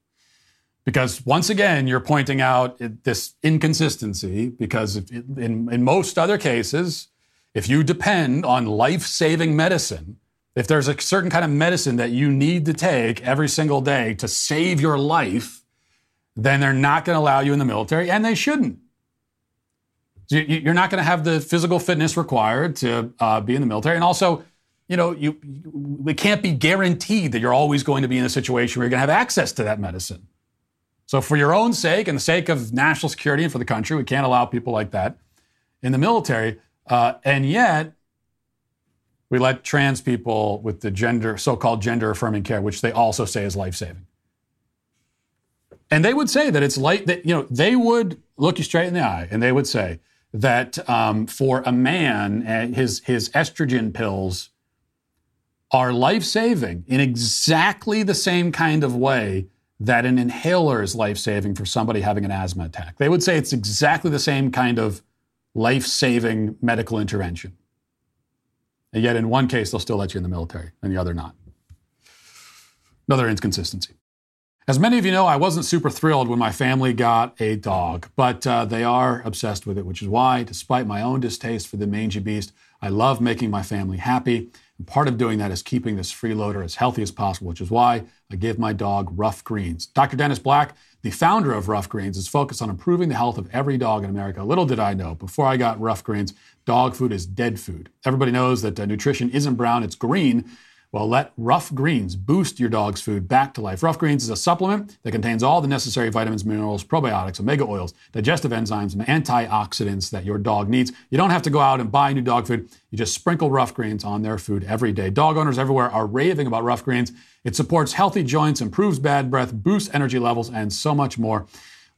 Because once again, you're pointing out this inconsistency, because in, in most other cases, if you depend on life-saving medicine, if there's a certain kind of medicine that you need to take every single day to save your life, then they're not going to allow you in the military, and they shouldn't. You're not going to have the physical fitness required to uh, be in the military. And also, you know, you, it can't be guaranteed that you're always going to be in a situation where you're going to have access to that medicine. So for your own sake and the sake of national security and for the country, we can't allow people like that in the military. Uh, and yet, we let trans people with the gender, so-called gender-affirming care, which they also say is life-saving. And they would say that it's like, that, you know, they would look you straight in the eye and they would say that um, for a man, uh, his his estrogen pills are life-saving in exactly the same kind of way that an inhaler is life-saving for somebody having an asthma attack. They would say it's exactly the same kind of life-saving medical intervention. And yet in one case, they'll still let you in the military, and the other not. Another inconsistency. As many of you know, I wasn't super thrilled when my family got a dog, but uh, they are obsessed with it, which is why, despite my own distaste for the mangy beast, I love making my family happy. And part of doing that is keeping this freeloader as healthy as possible, which is why I give my dog Ruff Greens. Doctor Dennis Black, the founder of Ruff Greens, is focused on improving the health of every dog in America. Little did I know, before I got Ruff Greens, dog food is dead food. Everybody knows that uh, nutrition isn't brown, it's green. Well, let Ruff Greens boost your dog's food back to life. Ruff Greens is a supplement that contains all the necessary vitamins, minerals, probiotics, omega oils, digestive enzymes, and antioxidants that your dog needs. You don't have to go out and buy new dog food. You just sprinkle Ruff Greens on their food every day. Dog owners everywhere are raving about Ruff Greens. It supports healthy joints, improves bad breath, boosts energy levels, and so much more.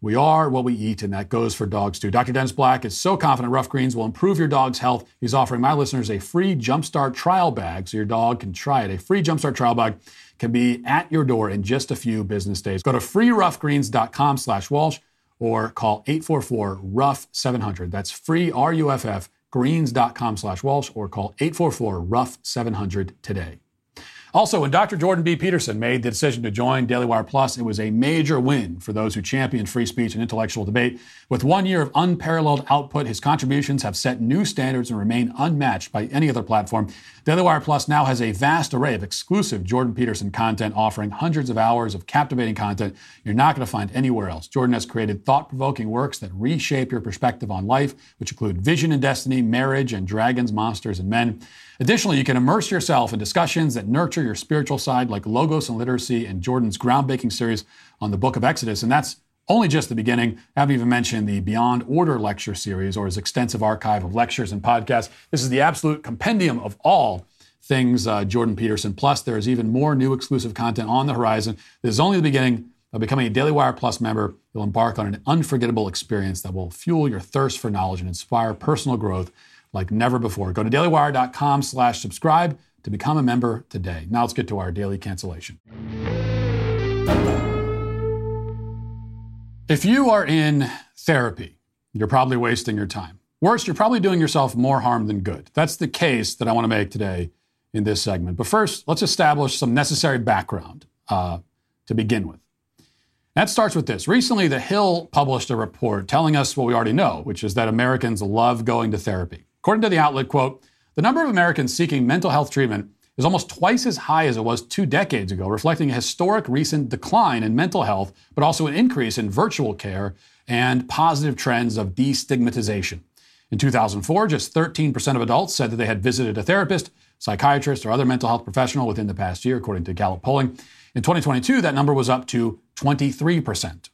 We are what we eat, and that goes for dogs too. Doctor Dennis Black is so confident Ruff Greens will improve your dog's health. He's offering my listeners a free Jumpstart trial bag so your dog can try it. A free Jumpstart trial bag can be at your door in just a few business days. Go to free ruff greens dot com slash Walsh or call eight four four, R U F F, seven hundred. That's free, R U F F, greens.com slash Walsh or call eight four four, R U F F, seven hundred today. Also, when Doctor Jordan B. Peterson made the decision to join Daily Wire Plus, it was a major win for those who champion free speech and intellectual debate. With one year of unparalleled output, his contributions have set new standards and remain unmatched by any other platform. Daily Wire Plus now has a vast array of exclusive Jordan Peterson content, offering hundreds of hours of captivating content you're not going to find anywhere else. Jordan has created thought-provoking works that reshape your perspective on life, which include Vision and Destiny, Marriage, and Dragons, Monsters, and Men. Additionally, you can immerse yourself in discussions that nurture your spiritual side, like Logos and Literacy and Jordan's groundbreaking series on the Book of Exodus. And that's only just the beginning. I haven't even mentioned the Beyond Order lecture series or his extensive archive of lectures and podcasts. This is the absolute compendium of all things uh, Jordan Peterson. Plus, there is even more new exclusive content on the horizon. This is only the beginning. By becoming a Daily Wire Plus member, you'll embark on an unforgettable experience that will fuel your thirst for knowledge and inspire personal growth like never before. Go to dailywire.com slash subscribe to become a member today. Now let's get to our daily cancellation. If you are in therapy, you're probably wasting your time. Worse, you're probably doing yourself more harm than good. That's the case that I want to make today in this segment. But first, let's establish some necessary background uh, to begin with. That starts with this. Recently, The Hill published a report telling us what we already know, which is that Americans love going to therapy. According to the outlet, quote, the number of Americans seeking mental health treatment is almost twice as high as it was two decades ago, reflecting a historic recent decline in mental health, but also an increase in virtual care and positive trends of destigmatization. In two thousand four, just thirteen percent of adults said that they had visited a therapist, psychiatrist, or other mental health professional within the past year, according to Gallup polling. In twenty twenty-two, that number was up to twenty-three percent.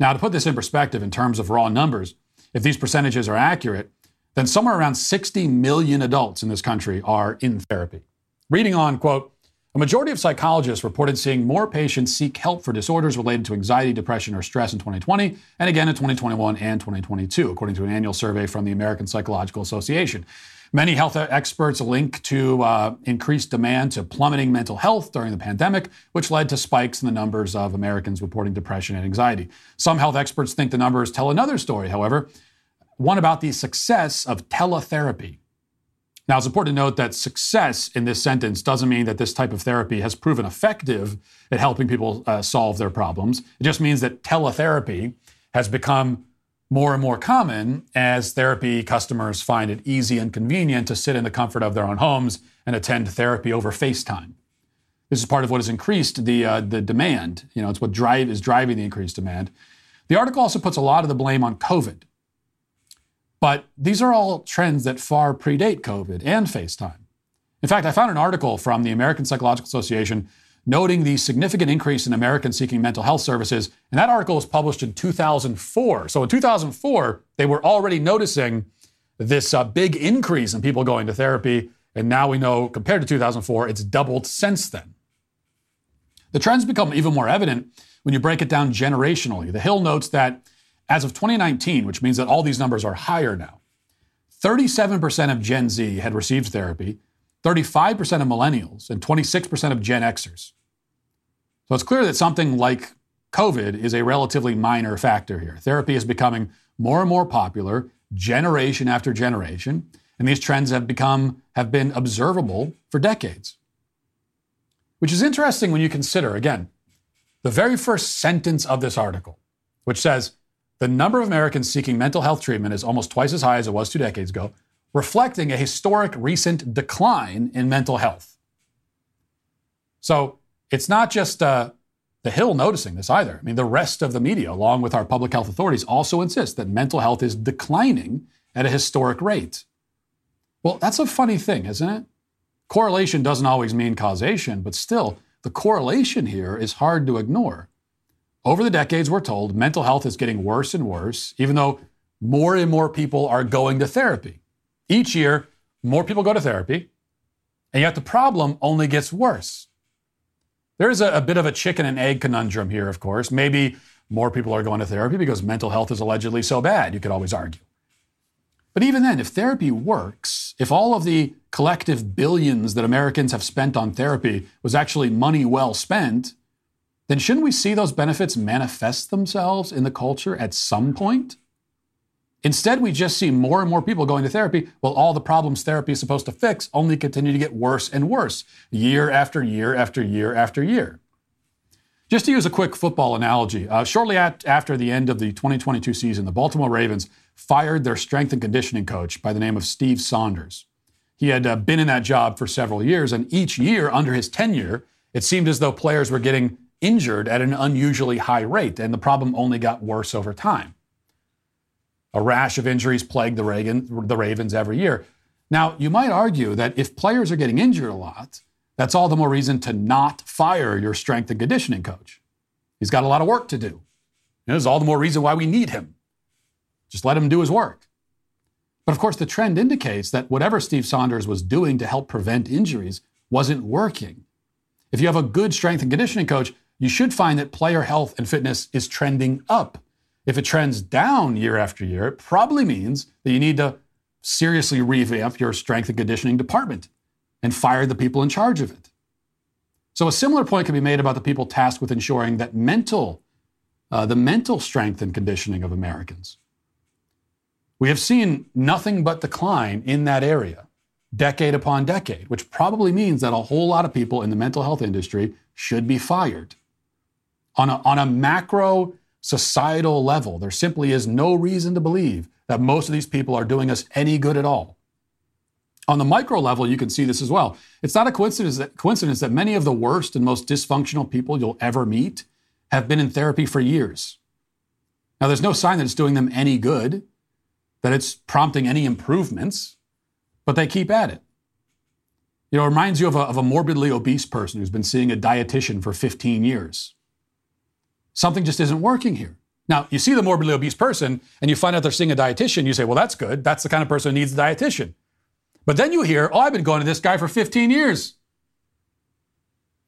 Now, to put this in perspective in terms of raw numbers, if these percentages are accurate, then somewhere around sixty million adults in this country are in therapy. Reading on, quote, a majority of psychologists reported seeing more patients seek help for disorders related to anxiety, depression, or stress in twenty twenty, and again in twenty twenty-one and twenty twenty-two, according to an annual survey from the American Psychological Association. Many health experts link to uh, increased demand to plummeting mental health during the pandemic, which led to spikes in the numbers of Americans reporting depression and anxiety. Some health experts think the numbers tell another story, however, one about the success of teletherapy. Now, it's important to note that success in this sentence doesn't mean that this type of therapy has proven effective at helping people uh, solve their problems. It just means that teletherapy has become more and more common as therapy customers find it easy and convenient to sit in the comfort of their own homes and attend therapy over FaceTime. This is part of what has increased the uh, the demand. You know, it's what drive is driving the increased demand. The article also puts a lot of the blame on COVID. But these are all trends that far predate COVID and FaceTime. In fact, I found an article from the American Psychological Association noting the significant increase in Americans seeking mental health services. And that article was published in two thousand four. So in two thousand four, they were already noticing this uh, big increase in people going to therapy. And now we know, compared to two thousand four, it's doubled since then. The trends become even more evident when you break it down generationally. The Hill notes that as of twenty nineteen, which means that all these numbers are higher now, thirty-seven percent of Gen Z had received therapy, thirty-five percent of millennials, and twenty-six percent of Gen Xers. So it's clear that something like COVID is a relatively minor factor here. Therapy is becoming more and more popular generation after generation, And these trends have become, have been observable for decades. Which is interesting when you consider, again, the very first sentence of this article, which says, the number of Americans seeking mental health treatment is almost twice as high as it was two decades ago, reflecting a historic recent decline in mental health. So it's not just uh, the Hill noticing this either. I mean, the rest of the media, along with our public health authorities, also insist that mental health is declining at a historic rate. Well, that's a funny thing, isn't it? Correlation doesn't always mean causation, but still, the correlation here is hard to ignore. Over the decades, we're told mental health is getting worse and worse, even though more and more people are going to therapy. Each year, more people go to therapy, and yet the problem only gets worse. There is a, a bit of a chicken and egg conundrum here, of course. Maybe more people are going to therapy because mental health is allegedly so bad, you could always argue. But even then, if therapy works, if all of the collective billions that Americans have spent on therapy was actually money well spent, then shouldn't we see those benefits manifest themselves in the culture at some point? Instead, we just see more and more people going to therapy, while all the problems therapy is supposed to fix only continue to get worse and worse, year after year after year after year. Just to use a quick football analogy, uh, shortly at, after the end of the twenty twenty-two season, the Baltimore Ravens fired their strength and conditioning coach by the name of Steve Saunders. He had uh, been in that job for several years, and each year under his tenure, it seemed as though players were getting injured at an unusually high rate, and the problem only got worse over time. A rash of injuries plagued the, Reagan, the Ravens every year. Now, you might argue that if players are getting injured a lot, that's all the more reason to not fire your strength and conditioning coach. He's got a lot of work to do. And it's all the more reason why we need him. Just let him do his work. But of course, the trend indicates that whatever Steve Saunders was doing to help prevent injuries wasn't working. If you have a good strength and conditioning coach, you should find that player health and fitness is trending up. If it trends down year after year, it probably means that you need to seriously revamp your strength and conditioning department and fire the people in charge of it. So a similar point can be made about the people tasked with ensuring that mental, uh, the mental strength and conditioning of Americans. We have seen nothing but decline in that area, decade upon decade, which probably means that a whole lot of people in the mental health industry should be fired. On a, on a macro societal level, there simply is no reason to believe that most of these people are doing us any good at all. On the micro level, you can see this as well. It's not a coincidence that, coincidence that many of the worst and most dysfunctional people you'll ever meet have been in therapy for years. Now, there's no sign that it's doing them any good, that it's prompting any improvements, but they keep at it. You know, it reminds you of a, of a morbidly obese person who's been seeing a dietitian for fifteen years. Something just isn't working here. Now, you see the morbidly obese person and you find out they're seeing a dietitian, you say, well, that's good. That's the kind of person who needs a dietitian. But then you hear, oh, I've been going to this guy for fifteen years.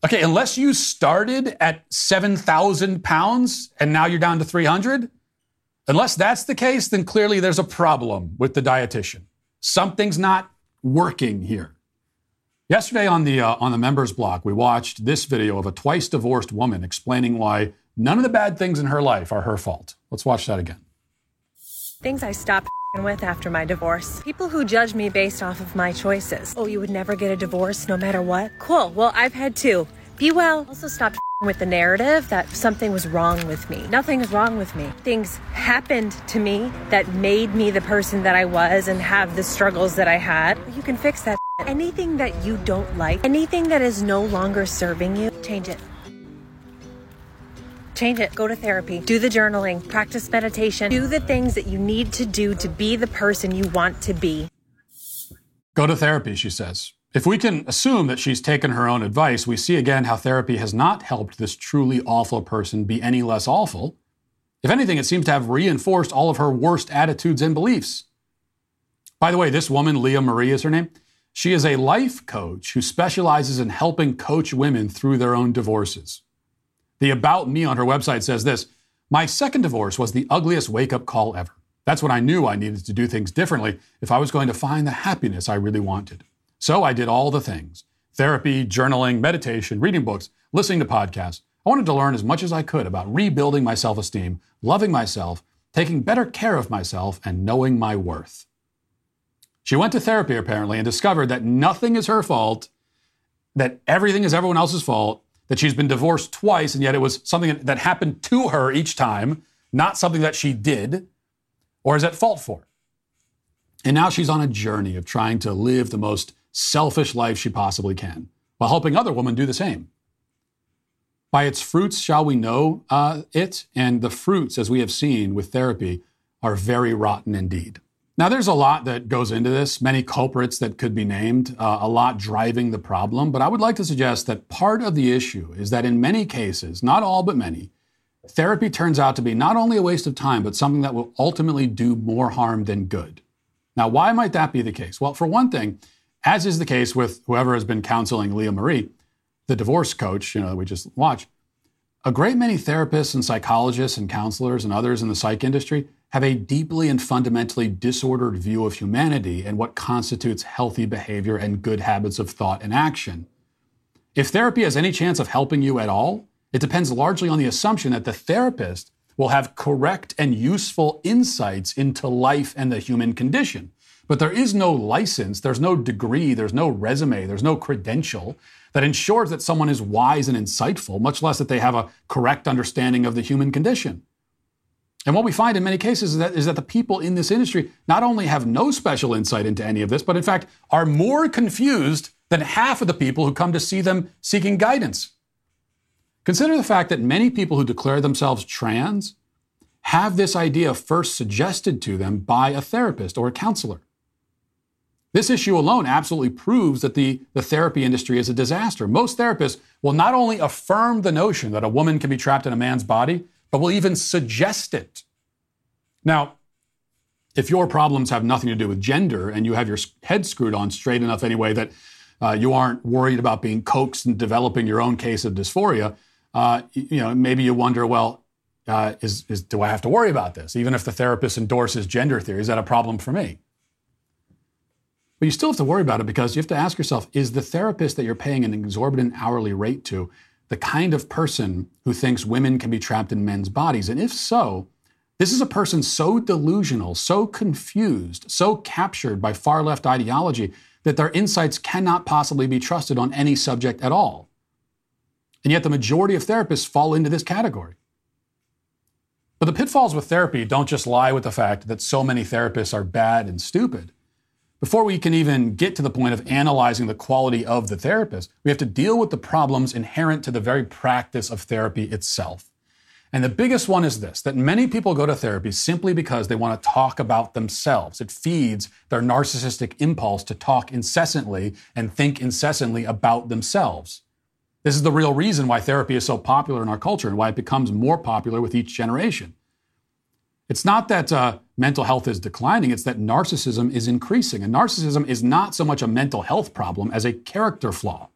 Okay, unless you started at seven thousand pounds and now you're down to three hundred, unless that's the case, then clearly there's a problem with the dietitian. Something's not working here. Yesterday on the, uh, on the members block, we watched this video of a twice-divorced woman explaining why none of the bad things in her life are her fault. Let's watch that again. Things I stopped with after my divorce. People who judge me based off of my choices. Oh, you would never get a divorce no matter what? Cool. Well, I've had two. Be well. Also stopped with the narrative that something was wrong with me. Nothing is wrong with me. Things happened to me that made me the person that I was and have the struggles that I had. You can fix that. Anything that you don't like, anything that is no longer serving you, change it. Change it. Go to therapy. Do the journaling. Practice meditation. Do the things that you need to do to be the person you want to be. Go to therapy, she says. If we can assume that she's taken her own advice, we see again how therapy has not helped this truly awful person be any less awful. If anything, it seems to have reinforced all of her worst attitudes and beliefs. By the way, this woman, Leah Marie is her name, she is a life coach who specializes in helping coach women through their own divorces. The About Me on her website says this, my second divorce was the ugliest wake-up call ever. That's when I knew I needed to do things differently if I was going to find the happiness I really wanted. So I did all the things, therapy, journaling, meditation, reading books, listening to podcasts. I wanted to learn as much as I could about rebuilding my self-esteem, loving myself, taking better care of myself, and knowing my worth. She went to therapy, apparently, and discovered that nothing is her fault, that everything is everyone else's fault, that she's been divorced twice, and yet it was something that happened to her each time, not something that she did or is at fault for. And now she's on a journey of trying to live the most selfish life she possibly can, while helping other women do the same. By its fruits shall we know uh, it, and the fruits, as we have seen with therapy, are very rotten indeed. Now, there's a lot that goes into this, many culprits that could be named, uh, a lot driving the problem, but I would like to suggest that part of the issue is that in many cases, not all but many, therapy turns out to be not only a waste of time, but something that will ultimately do more harm than good. Now, why might that be the case? Well, for one thing, as is the case with whoever has been counseling Leah Marie, the divorce coach, you know, that we just watched, a great many therapists and psychologists and counselors and others in the psych industry have a deeply and fundamentally disordered view of humanity and what constitutes healthy behavior and good habits of thought and action. If therapy has any chance of helping you at all, it depends largely on the assumption that the therapist will have correct and useful insights into life and the human condition. But there is no license, there's no degree, there's no resume, there's no credential that ensures that someone is wise and insightful, much less that they have a correct understanding of the human condition. And what we find in many cases is that, is that the people in this industry not only have no special insight into any of this, but in fact are more confused than half of the people who come to see them seeking guidance. Consider the fact that many people who declare themselves trans have this idea first suggested to them by a therapist or a counselor. This issue alone absolutely proves that the, the therapy industry is a disaster. Most therapists will not only affirm the notion that a woman can be trapped in a man's body, but will even suggest it. Now, if your problems have nothing to do with gender and you have your head screwed on straight enough anyway that uh, you aren't worried about being coaxed and developing your own case of dysphoria, uh, you know, maybe you wonder, well, uh, is, is do I have to worry about this? Even if the therapist endorses gender theory, is that a problem for me? But you still have to worry about it because you have to ask yourself, is the therapist that you're paying an exorbitant hourly rate to the kind of person who thinks women can be trapped in men's bodies? And if so, this is a person so delusional, so confused, so captured by far-left ideology that their insights cannot possibly be trusted on any subject at all. And yet the majority of therapists fall into this category. But the pitfalls with therapy don't just lie with the fact that so many therapists are bad and stupid. Before we can even get to the point of analyzing the quality of the therapist, we have to deal with the problems inherent to the very practice of therapy itself. And the biggest one is this, that many people go to therapy simply because they want to talk about themselves. It feeds their narcissistic impulse to talk incessantly and think incessantly about themselves. This is the real reason why therapy is so popular in our culture and why it becomes more popular with each generation. It's not that uh, mental health is declining, it's that narcissism is increasing. And narcissism is not so much a mental health problem as a character flaw.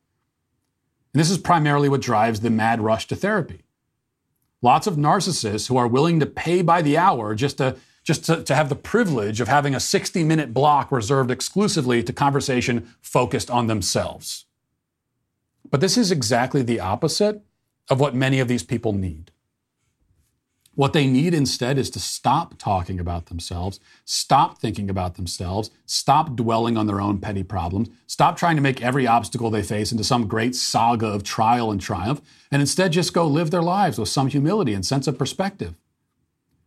And this is primarily what drives the mad rush to therapy. Lots of narcissists who are willing to pay by the hour just to, just to, to have the privilege of having a sixty-minute block reserved exclusively to conversation focused on themselves. But this is exactly the opposite of what many of these people need. What they need instead is to stop talking about themselves, stop thinking about themselves, stop dwelling on their own petty problems, stop trying to make every obstacle they face into some great saga of trial and triumph, and instead just go live their lives with some humility and sense of perspective.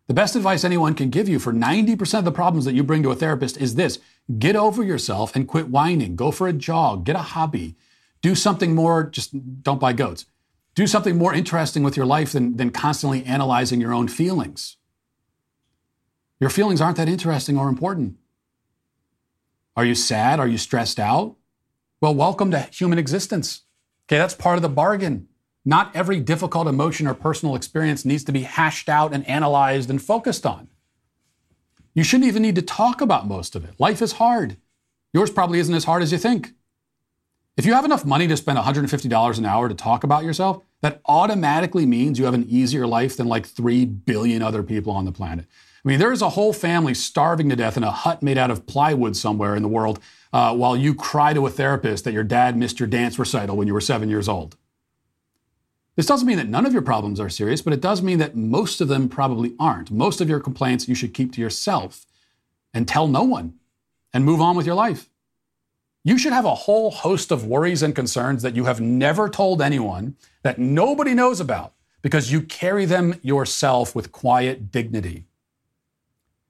The best advice anyone can give you for ninety percent of the problems that you bring to a therapist is this: get over yourself and quit whining. Go for a jog, get a hobby, do something more, just don't buy goats. Do something more interesting with your life than, than constantly analyzing your own feelings. Your feelings aren't that interesting or important. Are you sad? Are you stressed out? Well, welcome to human existence. Okay, that's part of the bargain. Not every difficult emotion or personal experience needs to be hashed out and analyzed and focused on. You shouldn't even need to talk about most of it. Life is hard. Yours probably isn't as hard as you think. If you have enough money to spend one hundred fifty dollars an hour to talk about yourself, that automatically means you have an easier life than like three billion other people on the planet. I mean, there is a whole family starving to death in a hut made out of plywood somewhere in the world, uh, while you cry to a therapist that your dad missed your dance recital when you were seven years old. This doesn't mean that none of your problems are serious, but it does mean that most of them probably aren't. Most of your complaints you should keep to yourself and tell no one. and move on with your life. You should have a whole host of worries and concerns that you have never told anyone, that nobody knows about, because you carry them yourself with quiet dignity.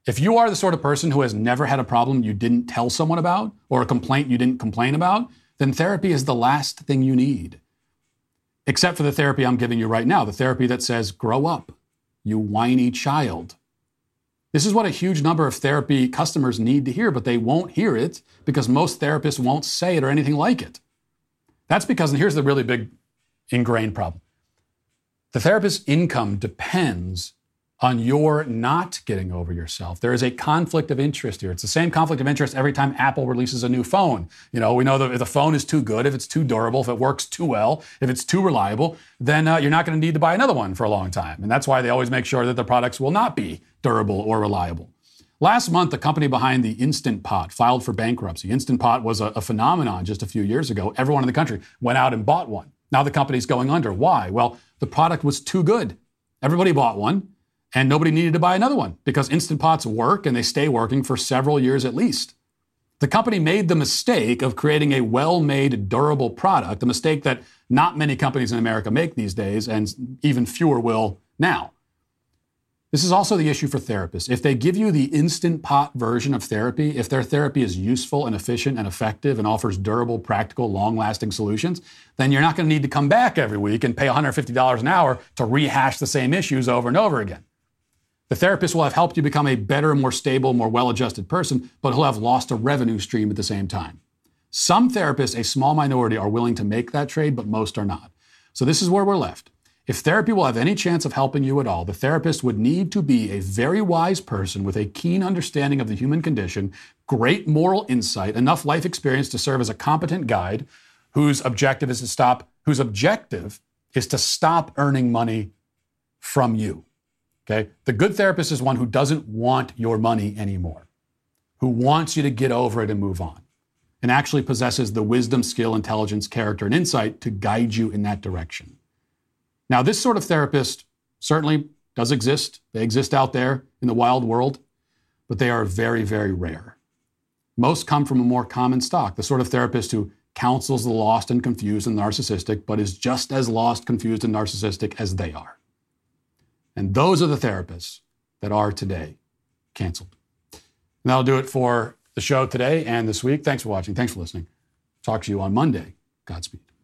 If you are the sort of person who has never had a problem you didn't tell someone about, or a complaint you didn't complain about, then therapy is the last thing you need. Except for the therapy I'm giving you right now, the therapy that says, grow up, you whiny child. This is what a huge number of therapy customers need to hear, but they won't hear it because most therapists won't say it or anything like it. That's because, and here's the really big ingrained problem. The therapist's income depends on your not getting over yourself. There is a conflict of interest here. It's the same conflict of interest every time Apple releases a new phone. You know, we know that if the phone is too good, if it's too durable, if it works too well, if it's too reliable, then uh, you're not going to need to buy another one for a long time. And that's why they always make sure that their products will not be durable or reliable. Last month, the company behind the Instant Pot filed for bankruptcy. Instant Pot was a, a phenomenon just a few years ago. Everyone in the country went out and bought one. Now the company's going under. Why? Well, the product was too good. Everybody bought one. And nobody needed to buy another one because Instant Pots work and they stay working for several years at least. The company made the mistake of creating a well-made, durable product, a mistake that not many companies in America make these days and even fewer will now. This is also the issue for therapists. If they give you the Instant Pot version of therapy, if their therapy is useful and efficient and effective and offers durable, practical, long-lasting solutions, then you're not going to need to come back every week and pay one hundred fifty dollars an hour to rehash the same issues over and over again. The therapist will have helped you become a better, more stable, more well-adjusted person, but he'll have lost a revenue stream at the same time. Some therapists, a small minority, are willing to make that trade, but most are not. So this is where we're left. If therapy will have any chance of helping you at all, the therapist would need to be a very wise person with a keen understanding of the human condition, great moral insight, enough life experience to serve as a competent guide whose objective is to stop, whose objective is to stop earning money from you. Okay? The good therapist is one who doesn't want your money anymore, who wants you to get over it and move on, and actually possesses the wisdom, skill, intelligence, character, and insight to guide you in that direction. Now, this sort of therapist certainly does exist. They exist out there in the wild world, but they are very, very rare. Most come from a more common stock, the sort of therapist who counsels the lost and confused and narcissistic, but is just as lost, confused, and narcissistic as they are. And those are the therapists that are today canceled. And that'll do it for the show today and this week. Thanks for watching. Thanks for listening. Talk to you on Monday. Godspeed.